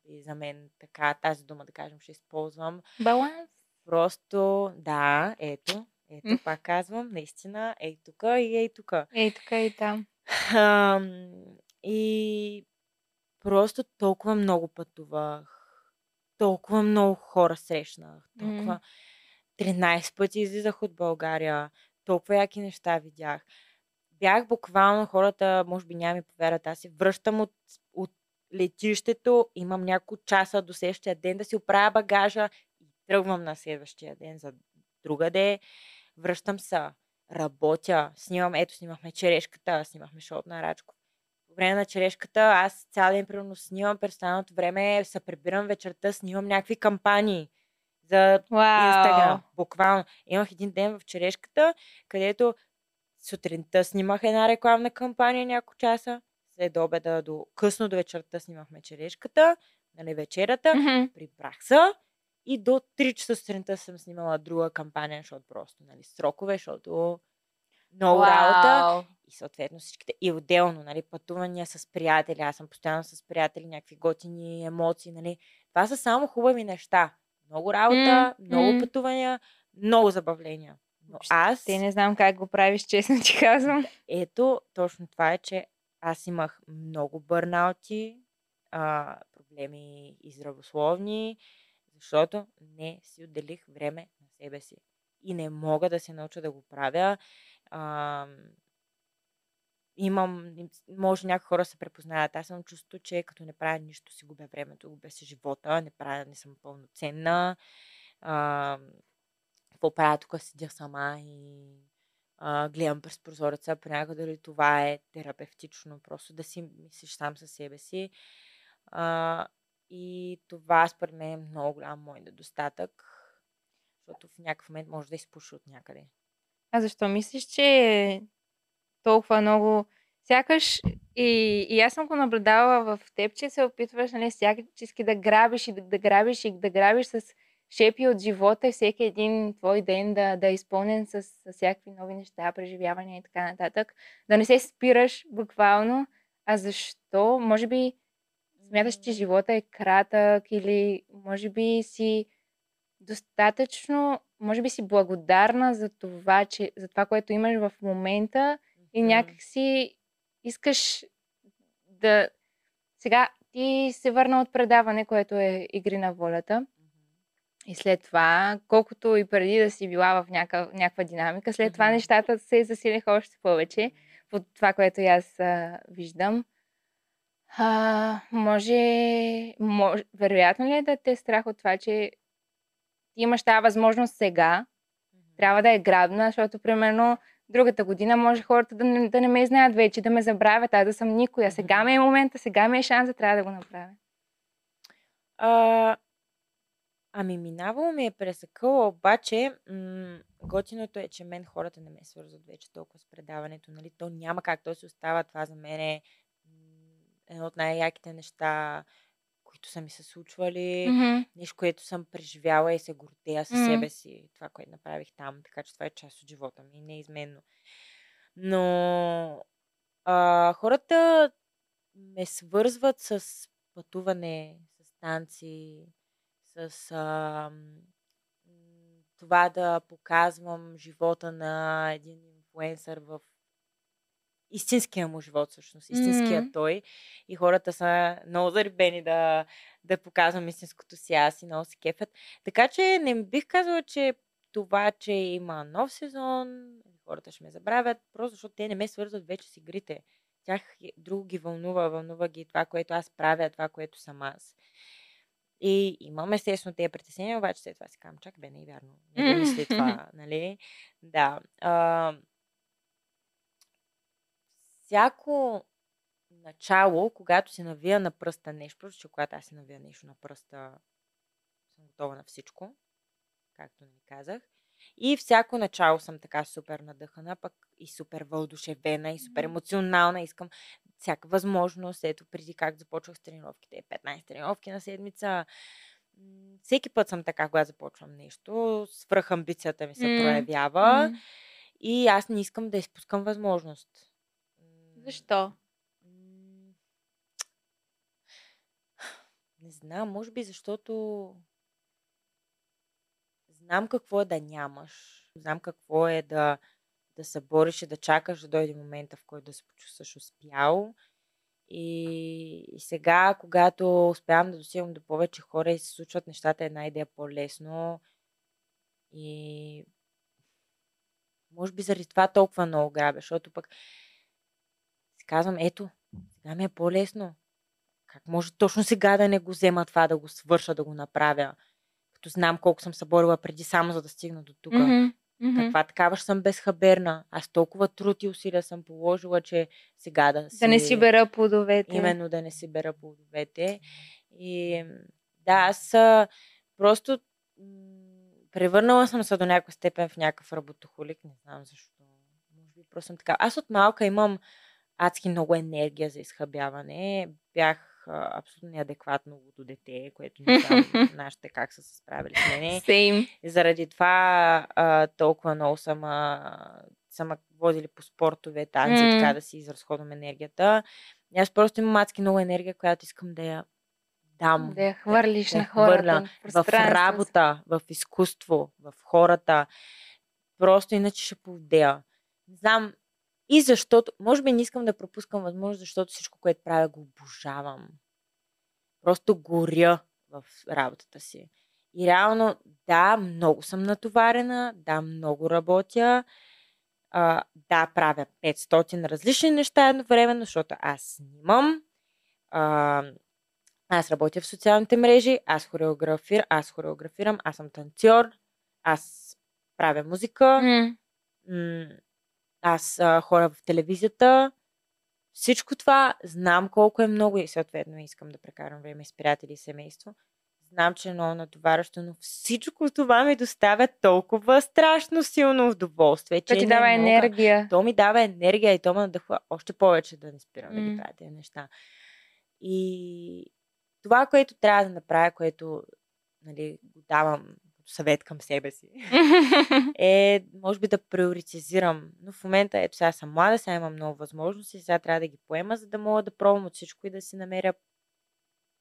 и за мен така, тази дума, да кажем, ще използвам. Баланс. Просто, да, ето, ето, mm. пак казвам, наистина, ей тука и ей тука. Ей тука и там. А, и просто толкова много пътувах, толкова много хора срещнах, толкова тринайсет пъти излизах от България, толкова яки неща видях. Бях буквално, хората, може би няма ми повярват, аз се връщам от, от летището, имам няколко часа до следващия ден да си оправя багажа и тръгвам на следващия ден за другаде. Връщам се, работя, снимам, ето снимахме черешката, снимахме шоуто на Рачков. По време на черешката аз цял ден примерно снимам, през останалото време се прибирам вечерта, снимам някакви кампании за Инстаграм. Wow. Буквално. Имах един ден в черешката, където сутринта снимах една рекламна кампания няколко часа, след обеда до късно до вечерта снимахме черешката, нали, вечерата, mm-hmm. прибрах се и до три часа сутринта съм снимала друга кампания, защото просто, нали, срокове, защото много wow. работа и съответно всичките. И отделно, нали, пътувания с приятели, аз съм постоянно с приятели, някакви готини емоции, нали. Това са само хубави неща. Много работа, mm-hmm. много пътувания, много забавления. Но аз... Те не знам как го правиш, честно ти казвам. Ето, точно това е, че аз имах много бърнаути, а, проблеми и здравословни, защото не си отделих време на себе си. И не мога да се науча да го правя. А, имам, може някои хора се препознаят. Аз съм чувството, че като не правя нищо, си губя времето, губя си живота, не правя, не съм пълноценна. А, какво правя тук, седя сама и... Uh, гледам през прозореца, понякога дали това е терапевтично, просто да си мислиш сам със себе си. Uh, и това според мен е много голям мой недостатък, защото в някакъв момент може да изпуши от някъде. А защо мислиш, че толкова много Сякаш и, и аз съм го наблюдавала в теб, че се опитваш, нали, всякачески да грабиш и да, да грабиш и да грабиш с шепи от живота и всеки един твой ден да, да е изпълнен с, с всякакви нови неща, преживявания и така нататък. Да не се спираш буквално. А защо? Може би смяташ, че живота е кратък или може би си достатъчно, може би си благодарна за това, че, за това, което имаш в момента и някак си искаш да... Сега ти се върна от предаване, което е Игри на волята. И след това, колкото и преди да си била в някаква, някаква динамика, след това нещата се засилиха още повече от това, което и аз а, виждам. А, може, може... Вероятно ли е да те е страх от това, че ти имаш тази възможност сега, трябва да е грабна, защото, примерно, другата година може хората да не, да не ме знаят вече, да ме забравят, аз да съм никоя. Сега ми е момента, сега ми е шанса, трябва да го направя. А... Ами минавало ми е през акъла, обаче м- готиното е, че мен хората не ме свързват вече толкова с предаването. Нали? То няма как, то си остава. Това за мен е м- едно от най-яките неща, които са ми се случвали. Mm-hmm. Нещо, което съм преживяла и се гордея със mm-hmm. себе си. Това, което направих там. Така че това е част от живота ми. Неизменно. Но а, хората ме свързват с пътуване, с танци, с а, това да показвам живота на един инфлуенсър в истинския му живот, всъщност, истинския mm-hmm. той. И хората са много зарибени да, да показвам истинското си аз и много се кефят. Така че не бих казала, че това, че има нов сезон, хората ще ме забравят, просто защото те не ме свързват вече с игрите. Тях друго ги вълнува, вълнува ги това, което аз правя, това, което съм аз. И имам естествено тези притеснения, обаче след това си казвам, чак бе, не е вярно. Не го мисли това, нали? Да. А, всяко начало, когато се навия на пръста нещо, просто че когато аз се навия нещо на пръста, съм готова на всичко, както ми казах. И всяко начало съм така супер надъхана, пък и супер въодушевена, и супер емоционална. Искам всяка възможност. Ето преди как започвах с тренировките. петнайсет тренировки на седмица. Всеки път съм така, когато започвам нещо. Свръх амбицията ми се mm. проявява. Mm. И аз не искам да изпускам възможност. Защо? Не знам. Може би защото... Знам какво е да нямаш. Знам какво е да, да се бориш и да чакаш да дойде момента, в който да се почувстваш успял. И, и сега, когато успявам да достигам до повече хора и се случват нещата, една идея по-лесно. И може би заради това толкова много грабя, защото пък си казвам, ето, сега ми е по-лесно. Как може точно сега да не го взема това, да го свърша, да го направя? Знам колко съм се борила преди само за да стигна до тук. Mm-hmm. Каква такава ще съм безхаберна. Аз толкова труд и усилия съм положила, че сега да си... Да не си бера плодовете. Именно, да не си бера плодовете. И да, аз просто превърнала съм се до някаква степен в някакъв работохолик. Не знам защо. Може би просто съм така. Аз от малка имам адски много енергия за изхабяване. Бях абсолютно неадекватно до дете, което не знам нашите как са се справили с мене. Same. Заради това а, толкова много съм, а, съм водили по спортове, танци, mm. така да си изразходвам енергията. И аз просто имам адски много енергия, която искам да я дам. Да я хвърлиш да, на хората. В, в работа, в изкуство, в хората. Просто иначе ще повдея. Не знам. И защото, може би не искам да пропускам възможност, защото всичко, което правя, го обожавам. Просто горя в работата си. И реално, да, много съм натоварена, да, много работя, а, да, правя петстотин различни неща едновременно, защото аз снимам, а, аз работя в социалните мрежи, аз хореографир, аз хореографирам, аз съм танцор, аз правя музика, mm. м- Аз а, хора в телевизията. Всичко това знам колко е много и съответно искам да прекарам време с приятели и семейство. знам, че е много натоваращо, но всичко това ми доставя толкова страшно силно удоволствие. Че то ти дава много енергия. То ми дава енергия и то ме надъхва още повече да не спирам да ги правя тези неща. И това, което трябва да направя, което, нали, го давам съвет към себе си, е, може би, да приоритизирам. Но в момента, ето сега съм млада, сега имам много възможности, сега трябва да ги поема, за да мога да пробвам от всичко и да си намеря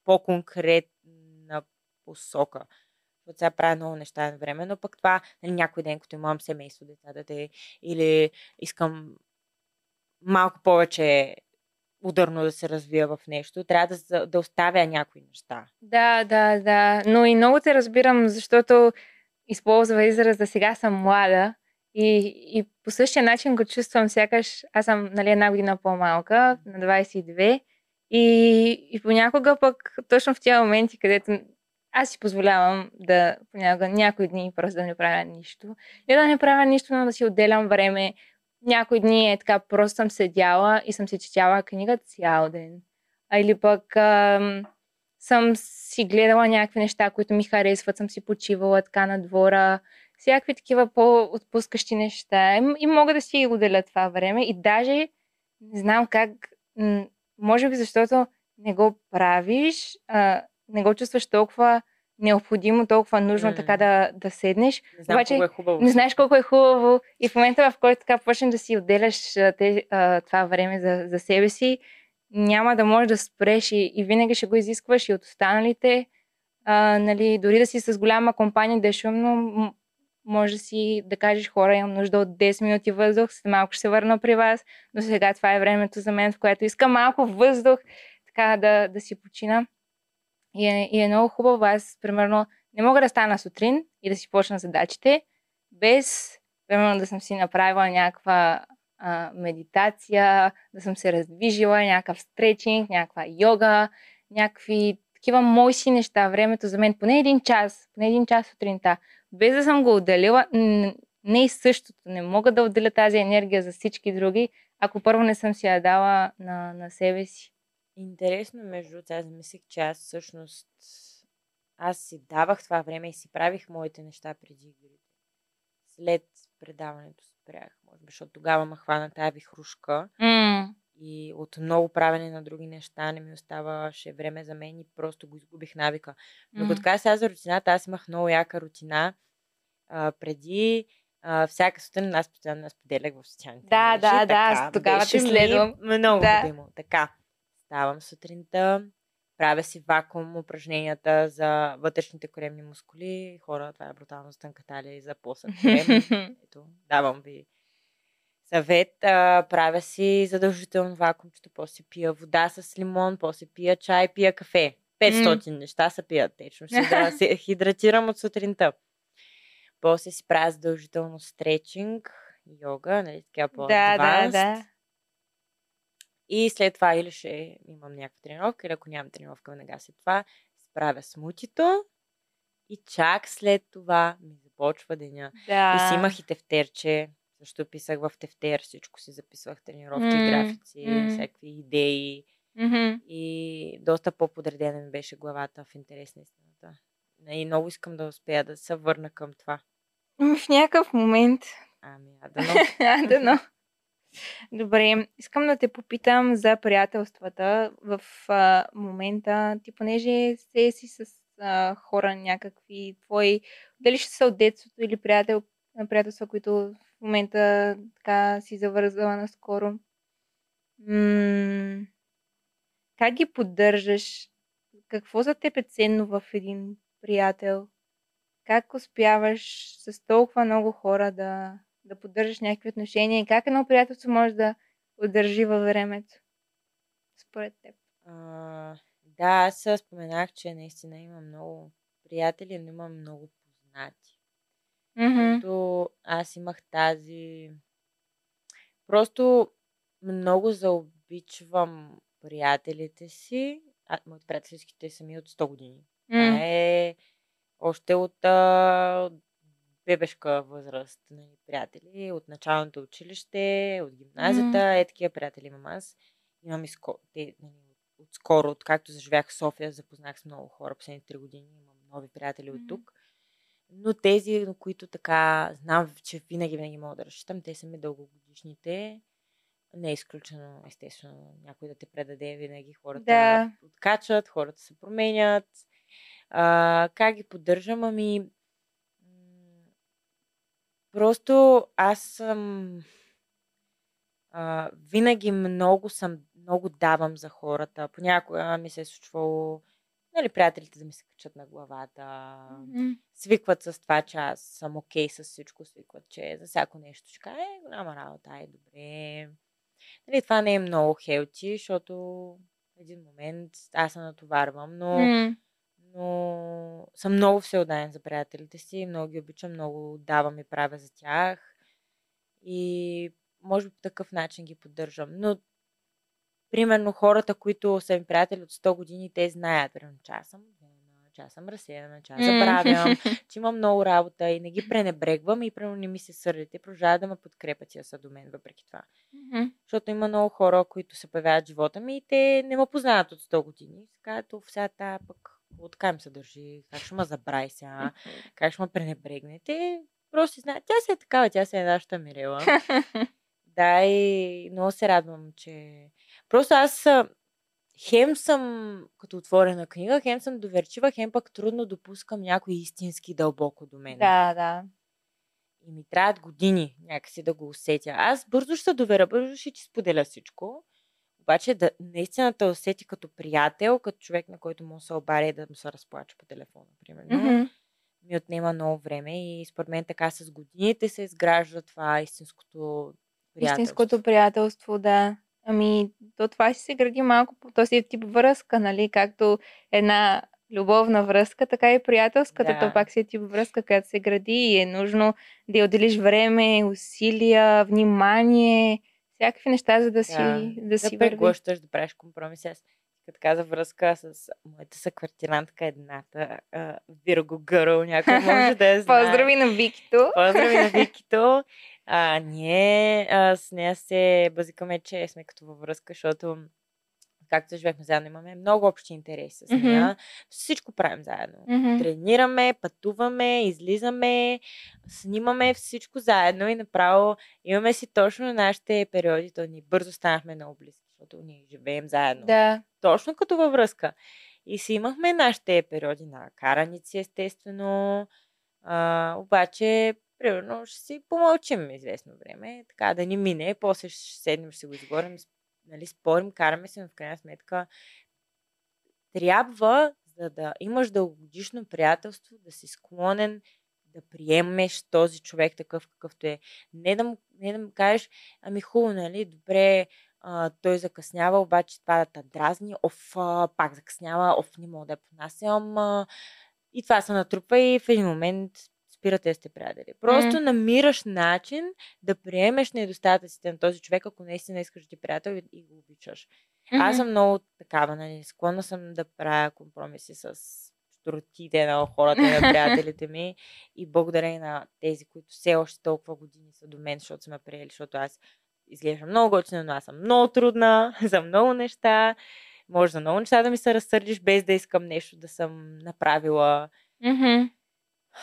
по-конкретна посока. От сега правя много неща на време, но пък това, нали, някой ден, като имам семейство, децата те, или искам малко повече ударно да се развия в нещо, трябва да, да оставя някои неща. Да, да, да. Но и много те разбирам, защото използва израз да сега съм млада и, и по същия начин го чувствам сякаш. Аз съм, нали, една година по-малка, на двайсет и две и, и понякога пък точно в тези моменти, където аз си позволявам да понякога някои дни просто да не правя нищо. Не да не правя нищо, но да си отделям време. Някои дни е така, просто съм седяла и съм си четяла книга цял ден. А или пък а, съм си гледала някакви неща, които ми харесват, съм си почивала така на двора. Всякакви такива по-отпускащи неща. И, и мога да си отделя това време. И даже не знам как, м- може би защото не го правиш, а, не го чувстваш толкова необходимо, толкова нужно mm. така да, да седнеш. Не знам Обаче, колко е хубаво. Не знаеш колко е хубаво. И в момента, в който така почнеш да си отделяш те, а, това време за, за себе си, няма да можеш да спреш и, и винаги ще го изискваш и от останалите. А, нали, дори да си с голяма компания, да е шумно, може да си да кажеш: хора, имам нужда от десет минути въздух, след малко ще се върна при вас, но сега това е времето за мен, в което искам малко въздух, така да, да си почина. И е, и е много хубаво. Аз, примерно, не мога да стана сутрин и да си почна задачите, без, примерно, да съм си направила някаква а, медитация, да съм се раздвижила, някакъв стречинг, някаква йога, някакви такива мои си неща. Времето за мен, поне един час, поне един час сутринта, без да съм го отделила, не и същото. Не мога да отделя тази енергия за всички други, ако първо не съм си я дала на, на себе си. Интересно, между другото, аз мислех, че аз всъщност аз си давах това време и си правих моите неща преди игрите. След предаването спрях, може би, защото тогава ме хвана тази вихрушка mm. и от много правене на други неща не ми оставаше време за мен и просто го изгубих навика. Но като каза сега за рутината, аз имах много яка рутина а, преди. Uh, всяка сутрин аз постоянно споделях в социалните. Да, да, да, така, тогава ти следвам. Много да. Годимо, така. Ставам сутринта, правя си вакуум упражненията за вътрешните коремни мускули. Хора, това е брутално за тънка талия и за плосък корем. Ето, давам ви съвет. А, правя си задължително вакуумчето, после пия вода с лимон, после пия чай, пия кафе. петстотин mm. неща се пият течно. Ще да се хидратирам от сутринта. После си правя задължително стречинг, йога, нали, така по-адванс. Да, да, да. И след това или ще имам някаква тренировка, или ако нямам тренировка веднага след това, справя смутито и чак след това ми започва деня. Да. И си имах и тефтерче, защото писах в тефтер, всичко си записвах, тренировки, mm. графици, mm. всякакви идеи. Mm-hmm. И доста по-подредена ми беше главата, в интерес на истината. И много искам да успея да се върна към това. В някакъв момент. Ами, адано. Адано. Добре, искам да те попитам за приятелствата в а, момента. Ти, понеже се си с а, хора някакви твои, дали ще са от детството или приятел, приятелства, които в момента така си завързала наскоро. М- как ги поддържаш? Какво за теб е ценно в един приятел? Как успяваш с толкова много хора да... да поддържаш някакви отношения и как едно приятелство може да удържи във времето, според теб? А, да, аз споменах, че наистина имам много приятели, но имам много познати. Mm-hmm. Като аз имах тази... Просто много заобичвам приятелите си. А, моите приятелските са ми от сто години. Mm. Това е още от... бебешка възраст, нали, приятели от началното училище, от гимназията, mm. е такива приятели имам аз. Имам и скоро, от, от скоро, откакто заживях в София, запознах с много хора последните три години, имам нови приятели от тук. Но тези, на които така знам, че винаги винаги мога да разчитам, те са ми дългогодишните. Не е изключено, естествено, някой да те предаде винаги. Хората да. Откачат, хората се променят. А, как ги поддържам? Ами... Просто аз съм... А, винаги много съм, много давам за хората. Понякога ми се е случвало... Нали, приятелите да ми се качат на главата, mm-hmm. свикват с това, че аз съм окей okay с всичко, свикват, че за всяко нещо ще кажа, е, голяма работа, е, добре. Нали, това не е много хелти, защото в един момент аз се натоварвам, но, mm-hmm. но съм много всеотдаден за приятелите си, много ги обичам, много давам и правя за тях и може би по такъв начин ги поддържам, но примерно хората, които са ми приятели от сто години, те знаят, примерно, че аз съм вена, че аз съм разсеяна, че аз забравям, че имам много работа и не ги пренебрегвам и примерно не ми се сърдите, продължават да ме подкрепят и да са до мен въпреки това. Mm-hmm. Защото има много хора, които се появяват в живота ми и те не ме познават от сто години. Казват, вся тая пък откъм се държи, как ще ме забрави сега, как ще ме пренебрегнете. Просто знаят, тя се е такава, тя се е нашата Мирела. Да, и много се радвам, че... Просто аз хем съм като отворена книга, хем съм доверчива, хем пък трудно допускам някой истински дълбоко до мен. Да, да. И ми трябват години някакси да го усетя. Аз бързо ще се доверя, бързо ще ти споделя всичко. Обаче да, наистина да усети като приятел, като човек, на който му се обаря и да му се разплача по телефона, примерно. Mm-hmm. Ми отнема много време и според мен така с годините се изгражда това истинското приятелство. Истинското приятелство, да. Ами, то това ще се гради малко по този тип връзка, нали? Както една любовна връзка, така и приятелската. Да. То пак си е тип връзка, която се гради и е нужно да отделиш време, усилия, внимание, всякакви неща, за да си върви. Да, да, да преглъщаш, да правиш компромис. Аз като каза връзка с моята съквартирантка, едната Вирго Гърл, някой може да я знае. Поздрави на Викито! Поздрави на Викито! А, ние а, с нея се базикаме, че сме като във връзка, защото както живеехме заедно, имаме много общи интереси с нея. Mm-hmm. Всичко правим заедно. Mm-hmm. Тренираме, пътуваме, излизаме, снимаме всичко заедно и направо имаме си точно нашите периоди, то ние бързо станахме много близки, защото ние живеем заедно. Да. Точно като във връзка. И си имахме нашите периоди на караници, естествено. А, обаче примерно ще си помълчим известно време, така да ни мине, после ще седнем, ще си го изговорим, нали, спорим, караме се, но в крайна сметка трябва, за да имаш дългогодишно приятелство, да си склонен да приемеш този човек такъв какъвто е. Не да му, не да му кажеш, ами хубаво, нали, добре, а, той закъснява, обаче това да те дразни, оф, а, пак закъснява, оф, не мога да я понасям. А, и това се натрупа и в един момент спирате сте приятели. Просто mm. намираш начин да приемеш недостатъците на този човек, ако наистина искаш да ти приятел и го обичаш. Mm-hmm. Аз съм много такава, нали, склонна съм да правя компромиси с щуротите на хората, на приятелите ми и благодарение на тези, които все още толкова години са до мен, защото са ме приели, защото аз изглеждам много готина, но аз съм много трудна за много неща. Може за много неща да ми се разсърдиш, без да искам нещо да съм направила. Mm-hmm.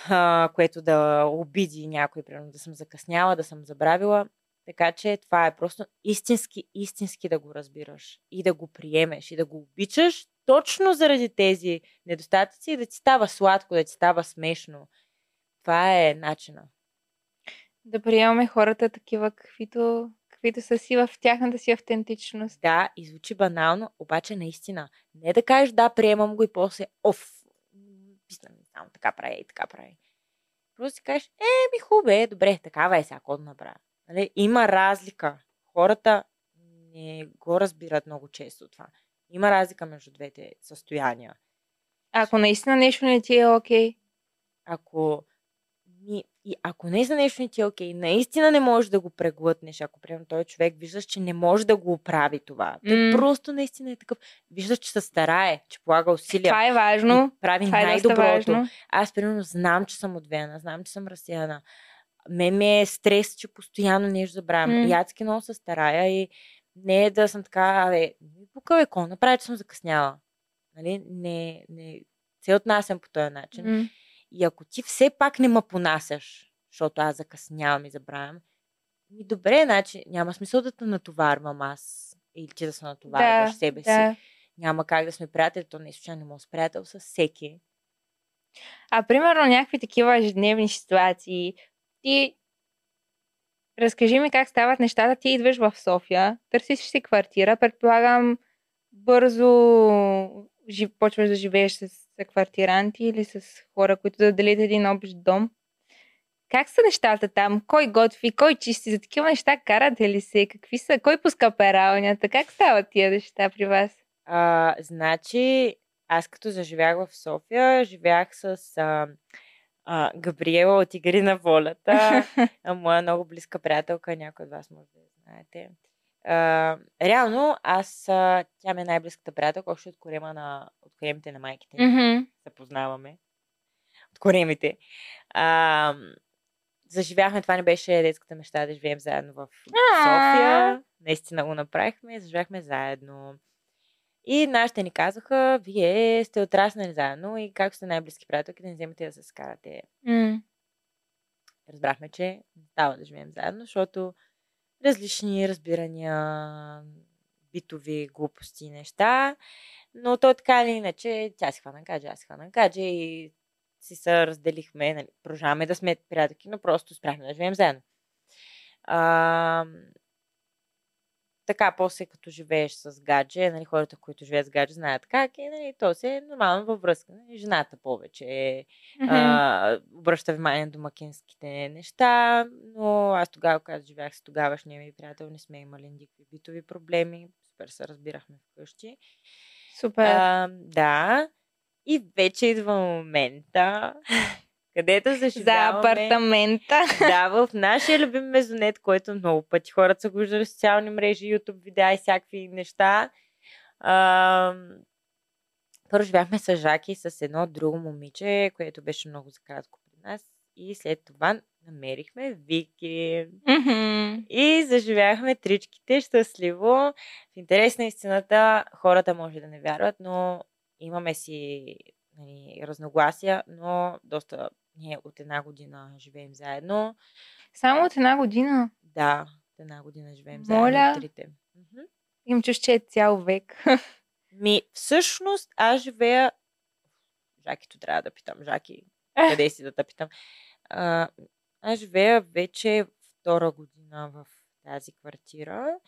Uh, което да обиди някой, примерно да съм закъсняла, да съм забравила. Така че това е просто истински, истински да го разбираш и да го приемеш и да го обичаш точно заради тези недостатъци и да ти става сладко, да ти става смешно. Това е начина. Да приемаме хората такива, каквито, каквито са си в тяхната си автентичност. Да, и звучи банално, обаче наистина. Не да кажеш да, приемам го и после оф. Писна ми там, така прави и така прави. Просто си кажеш, е, ми хубе, добре, такава е сега, какво да направя. Нали? Има разлика. Хората не го разбират много често това. Има разлика между двете състояния. Ако наистина нещо не ти е окей. Okay. Ако... И ако наистина нещо не ти е окей, наистина не можеш да го преглътнеш, ако приема този човек, виждаш, че не може да го оправи това. Той mm. просто наистина е такъв. Виждаш, че се старае, че полага усилия. Това е важно. Прави това най-доброто. Е важно. Аз, примерно, знам, че съм отвена, знам, че съм разсеяна. Мен ми е стрес, че постоянно нещо забравям. Mm. И адски много се старая и не е да съм така, абе, покъве, кол, направи, че съм закъсняла. Нали? Не, не... се отнасям по този начин. Mm. И ако ти все пак не ме понасяш, защото аз закъснявам и забравям, ми добре, значи няма смисъл да те натоварвам аз или ти да се натоварваш да, себе да. Си. Няма как да сме приятели, то не е случайно, мога с приятел с всеки. А примерно някакви такива ежедневни ситуации, ти разкажи ми как стават нещата, ти идваш в София, търсиш си квартира, предполагам бързо жив... почваш да живееш с квартиранти или с хора, които да делят един общ дом. Как са нещата там? Кой готви? Кой чисти? За такива неща карате ли се? Какви са? Кой пуска пералнята? Как стават тия неща при вас? А, значи, аз като заживях в София, живях с а, а, Габриела от Игри на волята. Моя много близка приятелка, някой от вас може да знаете. А, реално, аз, тя ми е най-близката приятелка, още от, корема на, от коремите на майките. Mm-hmm. Се познаваме. От коремите. А, заживяхме, това не беше детската мечта да живеем заедно в София. Наистина го направихме, заживяхме заедно. И нашите ни казаха, вие сте отраснали заедно и както сте най-близки приятелки, да не вземете да се скарате. Mm. Разбрахме, че става да живеем заедно, защото различни разбирания, битови глупости и неща, но то така или иначе, тя си хвана гадже, аз си хвана гадже и си се разделихме, нали, продължаваме да сме приятелки, но просто спряхме да живеем заедно. А, така, после като живееш с гадже, нали, хората, които живеят с гадже, знаят как е, нали, то се е нормално във връзка. Нали, жената повече е, mm-hmm. а, обръща внимание на домакинските неща, но аз тогава, когато живях с тогавашния ми приятел, не сме имали никакви битови проблеми, супер се разбирахме вкъщи. Супер! А, да, и вече идва момента, където заживяваме... За апартамента. Да, в нашия любим мезонет, който много пъти хората са го виждали в социални мрежи, YouTube видеа и всякакви неща. А, първо живяхме с Жаки и с едно друго момиче, което беше много за кратко при нас. И след това намерихме Вики. Mm-hmm. И заживяхме тричките щастливо. В интерес на истината, хората може да не вярват, но имаме си... разногласия, но доста ние от една година живеем заедно. Само от една година? Да, от една година живеем Моля. Заедно. Трите. Им чуш, че е цял век. Ми, всъщност, аз живея... Жакито трябва да питам. Жаки, къде си да те питам? А, аз живея вече втора година в тази квартира.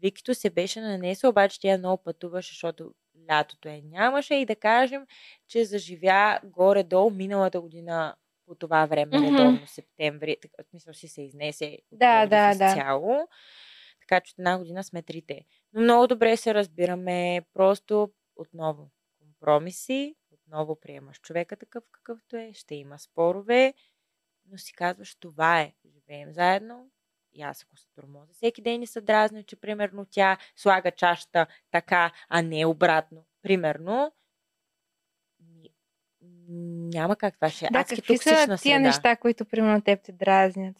Викито се беше нанесла, обаче тя много пътуваше, защото лятото е нямаше и да кажем, че заживя горе-долу миналата година по това време, mm-hmm. редовно септември. В смисъл си се изнесе да, да, с да. Цяло. Така че една година сме трите. Но много добре се разбираме. Просто отново компромиси, отново приемаш човека такъв какъвто е, ще има спорове, но си казваш, това е. Живеем заедно. И аз ако се тормоза, всеки ден не се дразня, че примерно тя слага чашата така, а не обратно. Примерно, няма как това ще е. Да, адски токсична среда. Да, какви са тия неща, които примерно теб те дразнят?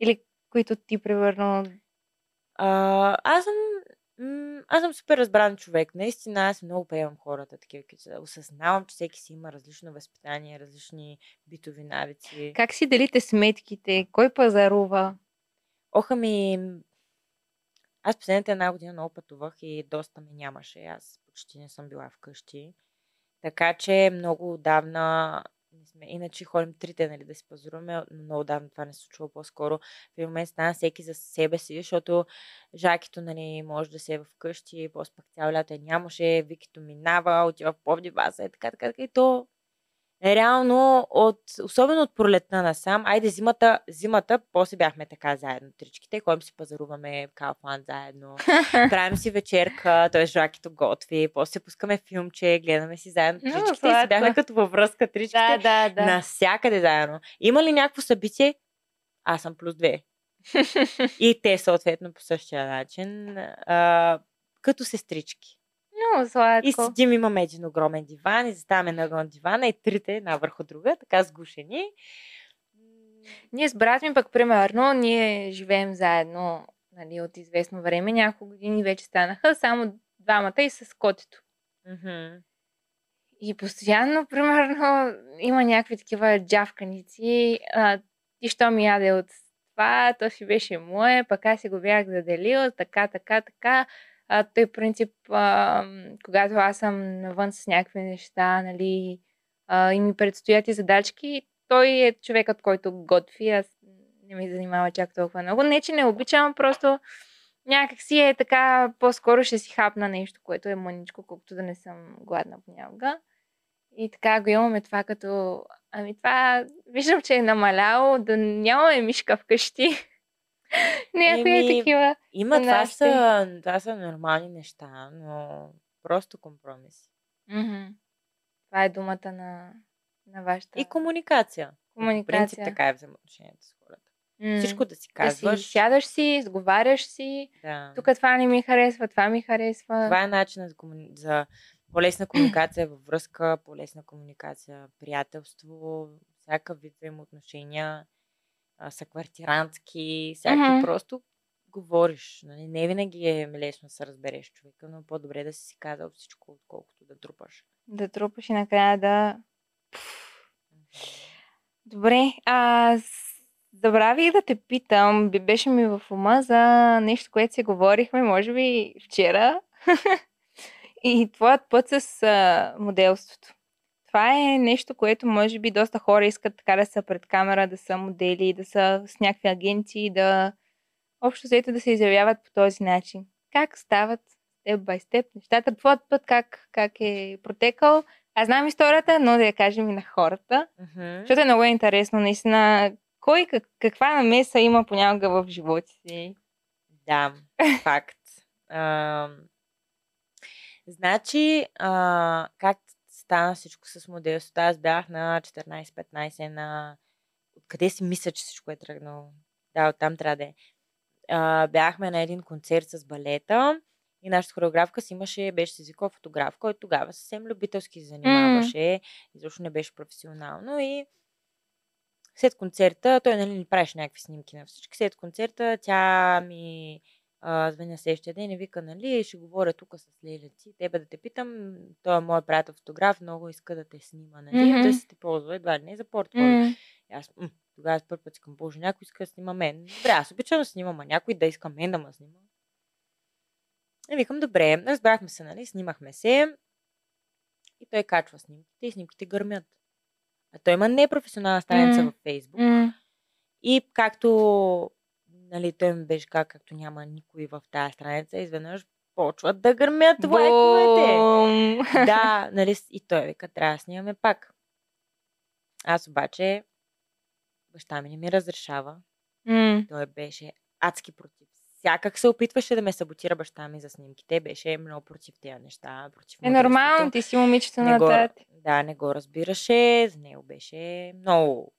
Или които ти примерно... А, аз съм аз съм супер разбран човек. Наистина, аз много приемам хората такива. Осъзнавам, че всеки си има различно възпитание, различни битови навици. Как си делите сметките? Кой пазарува? Оха ми, аз последната една година много пътувах и доста ме нямаше. Аз почти не съм била вкъщи. Така че много отдавна, иначе ходим трите, нали, да си пазаруваме, но много отдавна това не се случва по-скоро. В момент стана всеки за себе си, защото Жакито, нали, може да се е вкъщи, после пак цяло лято я нямаше, Викито минава, отива в Пловдив, аз е така, така, така и то... Реално, от, особено от пролетна насам, айде зимата, зимата, после бяхме така заедно тричките, ходим си пазаруваме Кауфланд заедно, правим си вечерка, т.е. Жакито готви, после пускаме филмче, гледаме си заедно тричките и си бяхме като във връзка тричките, да, да, да. Насякъде заедно. Има ли някакво събитие? Аз съм плюс две. И те съответно по същия начин, а, като сестрички. Много сладко. И седим, имаме един огромен диван и заставаме на огромен дивана и трите една върху друга, така сгушени. Ние с брат ми пък, примерно, ние живеем заедно, нали, от известно време. Няколко години вече станаха само двамата и с котето. Mm-hmm. И постоянно, примерно, има някакви такива джавканици. А, ти що ми яде от това, то си беше мое, пък аз си го бях заделила, така, така, така. А, той принцип, а, когато аз съм навън с някакви неща, нали, а, и ми предстоят и задачки, той е човекът, който готви, аз не ми занимава чак толкова много. Не, че не обичам, просто някак си е така, по-скоро ще си хапна нещо, което е мъничко, колкото да не съм гладна понякога. И така го имаме това като, ами това виждам, че е намаляло, да нямаме мишка вкъщи. Някакви е такива. Има, това са, това са нормални неща, но просто компромиси. Mm-hmm. Това е думата на, на вашата... И комуникация. Комуникация. В принцип така е взаимоотношението с хората. Mm. Всичко да си казваш. Да си сядаш си, сговаряш си. Да. Тук това не ми харесва, това ми харесва. Това е начинът за по-лесна комуникация във връзка, по-лесна комуникация, приятелство, всякакъв вид взаимоотношения, съквартирантски, всяки mm-hmm. просто говориш. Не винаги е лесно да се разбереш човека, но по-добре да си си казал всичко, отколкото да трупаш. Да трупаш и накрая да... Добре, аз забравих да те питам, беше ми в ума за нещо, което си говорихме, може би вчера, и твоят път с а, моделството. Това е нещо, което може би доста хора искат така да са пред камера, да са модели, да са с някакви агенции, да общо взето да се изявяват по този начин. Как стават степ бай степ нещата? Твоят път как, как е протекал? Аз знам историята, но да я кажем и на хората, uh-huh. защото е много интересно. Наистина, кой как, каква намеса има понякога в живота си? Да, факт. А, значи, а, как стана всичко с моделството? Аз бях на четиринайсет-петнайсет на... Откъде си мисля, че всичко е тръгнало? Да, оттам трябва да е. А, бяхме на един концерт с балета. И нашата хореографка си имаше, беше с езиков фотограф, който тогава съвсем любителски се занимаваше, mm. защото не беше професионално. И след концерта, той нали не правеше някакви снимки на всички, след концерта тя ми а, звъня следващия ден и вика, нали, ще говоря тук с лелеци, тебе да те питам, той е моят приятел фотограф, много иска да те снима, нали, mm-hmm. той се те ползва едва ли не за портфолио. Mm-hmm. Аз м- тогава първ път си към Боже, някой иска да снима мен. Добре, аз обичам да снимам, а някой да иска мен да ме снима. И викам, добре, разбрахме се, нали, снимахме се и той качва снимките и снимките гърмят. А той има непрофесионална страница mm. във Фейсбук mm. и както, нали, той ми беше как, както няма никой в тази страница, изведнъж почват да гърмят лайковете. Да, нали, и той вика, трябва да снимаме пак. Аз обаче, баща ми не ми разрешава. Mm. Той беше адски против. Всякак се опитваше да ме саботира баща ми за снимките. Беше много против тези неща. Против е нормално, ти си момичето на тати. Да, не го разбираше. За него беше много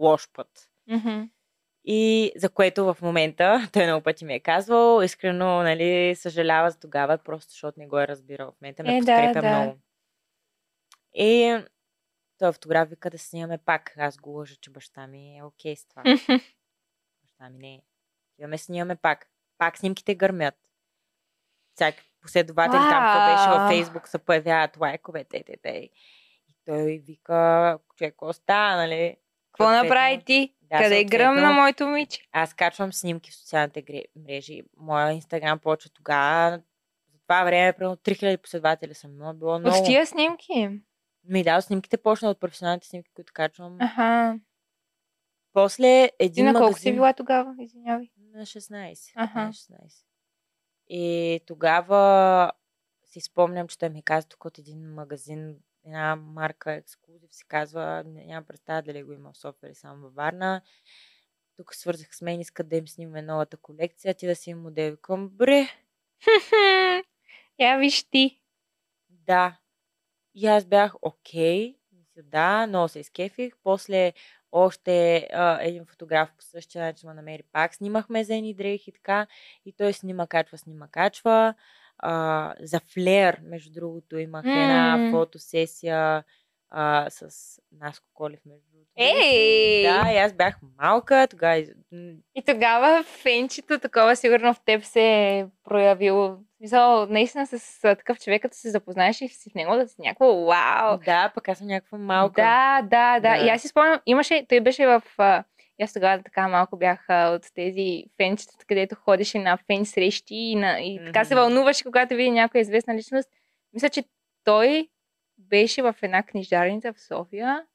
лош път. Mm-hmm. И за което в момента той много пъти ми е казвал. Искрено, нали, съжалява за тогава, просто защото не го е разбирал. В момента ме е, подкрепя да, да. много. И той фотограф вика да снимаме пак. Аз го лъжа, че баща ми е окей с това. Баща ми не е. Имаме, снимаме пак. Пак снимките гърмят. Всяки последователи wow. там, какво беше във Фейсбук, се появяват лайковете. Те, те. И той вика, човек, какво става, нали? Какво направи ти? Да, къде е гръмна моето момиче? Аз качвам снимки в социалните мрежи. Моя Инстаграм почва тогава. За това време, примерно три хиляди последователи съм имала. Било много. От тия снимки? Ми да, снимките почна от професионалните снимки, които качвам. Аха. После един магазин... Ти на колко си била тогава? Извинявай. На шестнайсет. Ага. На шестнайсет. И тогава си спомням, че той ми каза тук от един магазин, една марка Ексклузив се казва, нямам представа дали го има в София или само във Варна. Тук свързах с мен, искат да им снимаме новата колекция, ти да си им модел. Викам, бре! Я виж ти! Да. И аз бях окей. Да, но се изкефих. После още а, един фотограф по същия начин ме намери пак. Снимахме за едни дрехи и така. И той снима, качва, снима, качва. А, за флер, между другото, имах mm. една фотосесия а, с Наско Колев, между другото. Ей! Да, и аз бях малка. Тогава... И тогава фенчето такова сигурно в теб се е проявило Мисля, наистина с такъв човек, като се запознаеш и си в него, да си някакво вау. Да, пък аз съм някаква малка. Да, да, да, да. И аз си спомням, имаше, той беше в... И аз тогава така малко бях от тези фенчета, където ходеше на фен срещи и, на, и така се вълнуваше, когато види някоя известна личност. Мисля, че той беше в една книжарница в София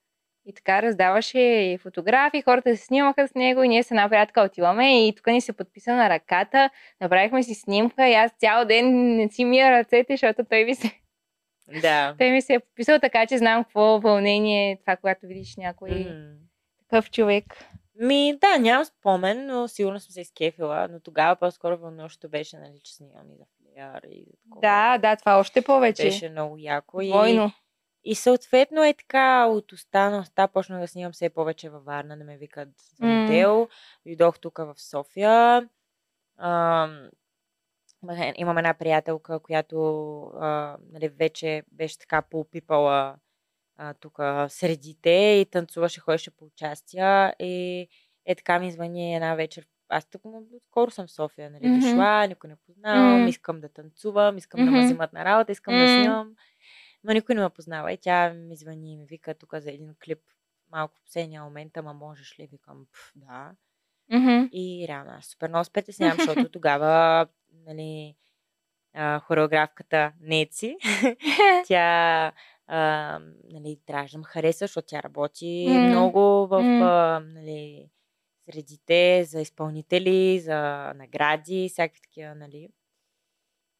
и така раздаваше фотографии, хората се снимаха с него и ние с една приятелка отиваме и тук ни се подписа на ръката, направихме си снимка и аз цял ден не си мия ръцете, защото той ми се... Да. Той ми се е подписал, така че знам какво вълнение е това, когато видиш някой mm. такъв човек. Ми, да, нямам спомен, но сигурно съм се изкефила, но тогава по-скоро вълнуващото беше, нали, че снимам и за флеяр и такова. Да, да, това още повече. Беше много яко. Двойно. И, и съответно е така, от уста на уста почнах да снимам все повече във Варна, да ме викат за модел. Дойдох тук в София. Ам, имам една приятелка, която а, нали, вече беше така поопипала тук средите и танцуваше, ходеше по участия и е така ми звъни една вечер. Аз тук скоро съм в София, нали, mm-hmm. дошла, никой не познавам, mm-hmm. искам да танцувам, искам mm-hmm. да ме взимат на работа, искам mm-hmm. да снимам, но никой не ме познава и тя ми звъни и ми вика тук за един клип, малко в последния момент, ама можеш ли? Викам, да. Mm-hmm. И реално аз супер много спете снявам, защото тогава, нали, а, хореографката Неци, тя... Uh, нали, трябваше да ме хареса, защото тя работи mm. много в mm. uh, нали, средите за изпълнители, за награди, всякакви такива, нали.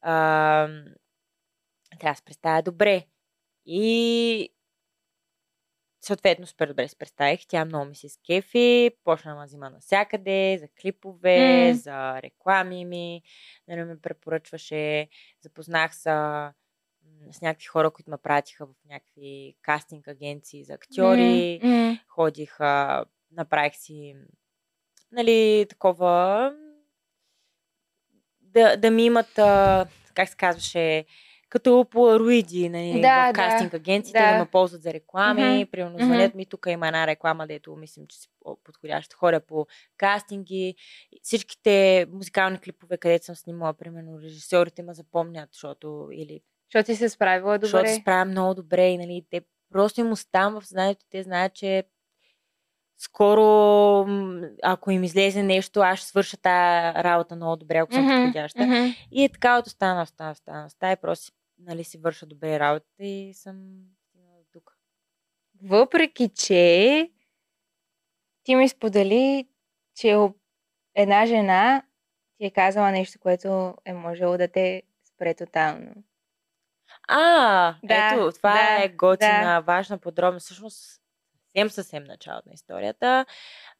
Uh, трябва да се представя добре. И съответно супер добре се представих. Тя много ми се скефи, почна да ме взима навсякъде, за клипове, mm. за реклами ми, нали, ме препоръчваше, запознах се с някакви хора, които ме пратиха в някакви кастинг агенции за актьори. Mm-hmm. Ходих, направих си, нали, такова, да, да ми имат, как се казваше, като полароиди, нали, да, в кастинг да, агенциите, да. Да ме ползват за реклами. Mm-hmm. Примерно звънят mm-hmm. ми, тук има една реклама, дето мислим, че си подходяща, хора по кастинги. Всичките музикални клипове, където съм снимала, примерно режисьорите ме запомнят, защото или Защото ти се справила добре. Защото се справя много добре и, нали, те просто им оставам в съзнанието, те знаят, че скоро, ако им излезе нещо, аз ще свърша тая работа много добре, ако съм mm-hmm. подходяща. Mm-hmm. И е така от остана, остана, остана, остана и просто, нали, си върша добре работата и съм тук. Въпреки че ти ми сподели, че една жена ти е казала нещо, което е можело да те спре тотално. А, да, ето, това да, е готина, да. Важна подробност. Всъщност, съвсем съвсем начало на историята.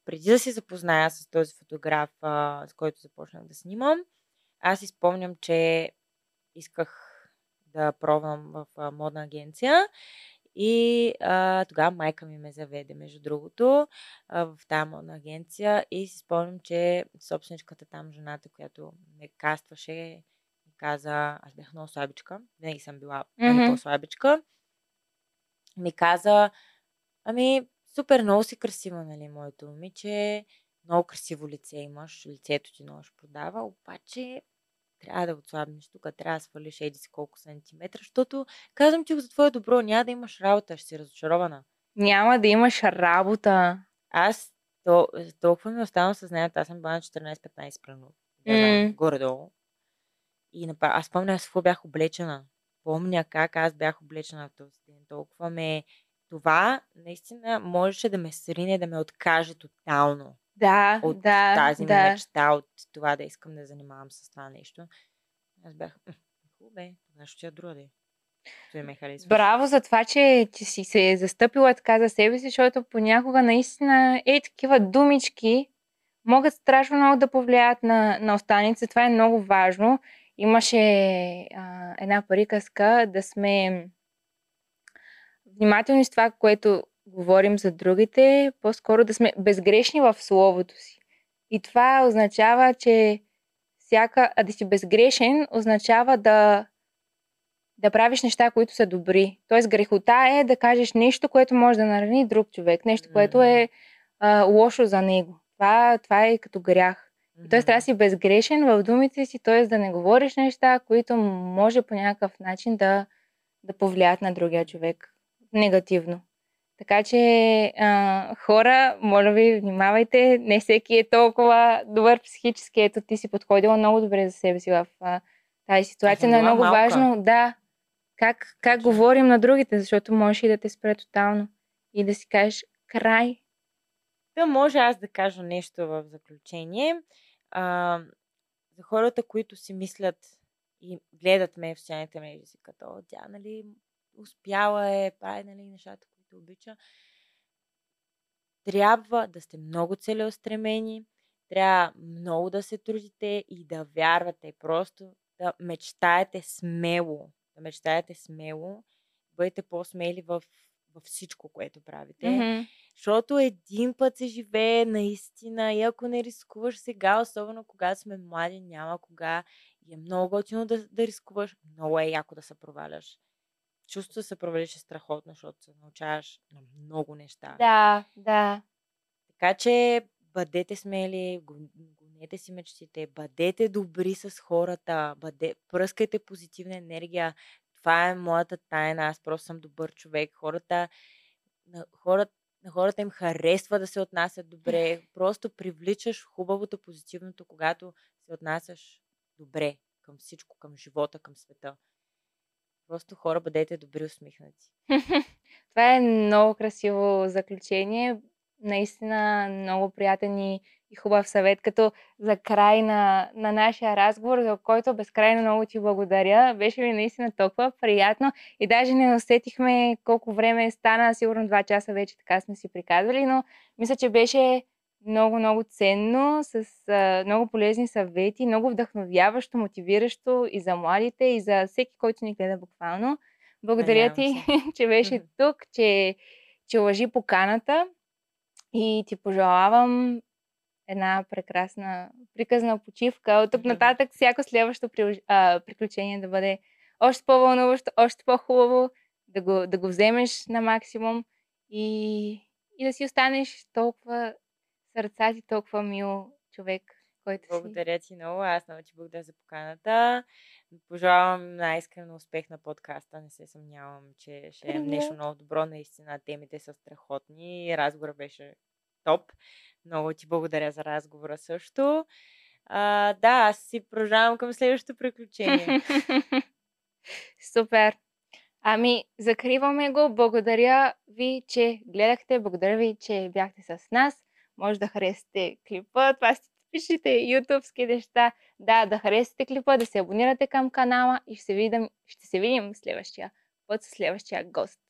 Преди да се запозная с този фотограф, а, с който започнах да снимам, аз си спомням, че исках да пробвам в а, модна агенция и а, тогава майка ми ме заведе, между другото, а, в тази модна агенция и си спомням, че собственичката там, жената, която ме кастваше, каза, аз бях много слабичка, винаги съм била много mm-hmm. по-слабичка, ми каза, ами, супер, много си красива, нали, моето момиче, много красиво лице имаш, лицето ти много ще продава, обаче трябва да отслабнеш тук, трябва да свалиш еди си колко сантиметра, защото казвам ти за твое добро, няма да имаш работа, ще си разочарована. Няма да имаш работа. Аз тол- толкова ми останам съзнанието, аз съм била на четиринайсет-петнайсет прано, mm-hmm. горе-долу. И напър... аз спомня аз какво бях облечена. Помня как аз бях облечена в този ден. Толкова ме... Това наистина можеше да ме срине, да ме откаже тотално. Да, от да, тази да. Мечта, от това да искам да занимавам с това нещо. Аз бях... Хубе, защо тя друга де? Той ме харесва. Браво за това, че, че си се застъпила така за себе си, защото понякога наистина е такива думички могат страшно много да повлияят на, на останалите. Това е много важно. Имаше а, една приказка да сме внимателни с това, което говорим за другите, по-скоро да сме безгрешни в словото си. И това означава, че всяка, а да си безгрешен означава да, да правиш неща, които са добри. Тоест грехота е да кажеш нещо, което може да нарани друг човек, нещо, което е а, лошо за него. Това, това е като грях. И т.е. трябва да си безгрешен в думите си, т.е. да не говориш неща, които може по някакъв начин да, да повлият на другия човек негативно. Така че а, хора, моля ви, внимавайте, не всеки е толкова добър психически. Ето, ти си подходила много добре за себе си в а, тази ситуация, но е много малка. важно да как, как говорим на другите, защото можеш и да те спре тотално и да си кажеш край. Да, може аз да кажа нещо в заключение. А, за хората, които си мислят и гледат ме в социалните мрежи си като тя, нали, успяла е, прави нали, нещата, които обича. Трябва да сте много целеустремени, трябва много да се трудите и да вярвате, просто да мечтаете смело. Да мечтаете смело, бъдете по-смели в във всичко, което правите. Mm-hmm. Защото един път се живее наистина и ако не рискуваш сега, особено когато сме млади, няма кога и е много готино да, да рискуваш, много е яко да се проваляш. Чувството да се провалиш е страхотно, защото се научаваш на много неща. Да, да. Така че бъдете смели, гонете си мечтите, бъдете добри с хората, бъде, пръскайте позитивна енергия. Това е моята тайна. Аз просто съм добър човек. Хората, на, хората, на хората им харесва да се отнасят добре. Просто привличаш хубавото, позитивното, когато се отнасяш добре към всичко, към живота, към света. Просто хора, бъдете добри, усмихнати. Това е много красиво заключение. Наистина много приятен и хубав съвет, като за край на, на нашия разговор, за който безкрайно много ти благодаря. Беше ми наистина толкова приятно и даже не усетихме колко време стана, сигурно два часа вече така сме си приказвали, но мисля, че беше много, много ценно, с а, много полезни съвети, много вдъхновяващо, мотивиращо и за младите, и за всеки, който ни гледа буквално. Благодаря да, ти, че беше тук, че, че лъжи поканата и ти пожелавам една прекрасна приказна почивка. От тук нататък всяко следващо при, а, приключение да бъде още по-вълнуващо, още по-хубаво, да го, да го вземеш на максимум и, и да си останеш толкова сърца ти, толкова мил човек, който си. Благодаря ти много. Аз много ти благодаря за поканата. Пожелавам най-искрено успех на подкаста. Не се съмнявам, че ще е нещо много добро. Наистина темите са страхотни. Разговорът беше топ. Много ти благодаря за разговора също. А, да, аз си продължавам към следващото приключение. Супер! Ами, закриваме го. Благодаря ви, че гледахте. Благодаря ви, че бяхте с нас. Може да харесате клипа. Това си пишете ютубски неща. Да, да харесате клипа, да се абонирате към канала и ще се видим, ще се видим следващия път с следващия гост.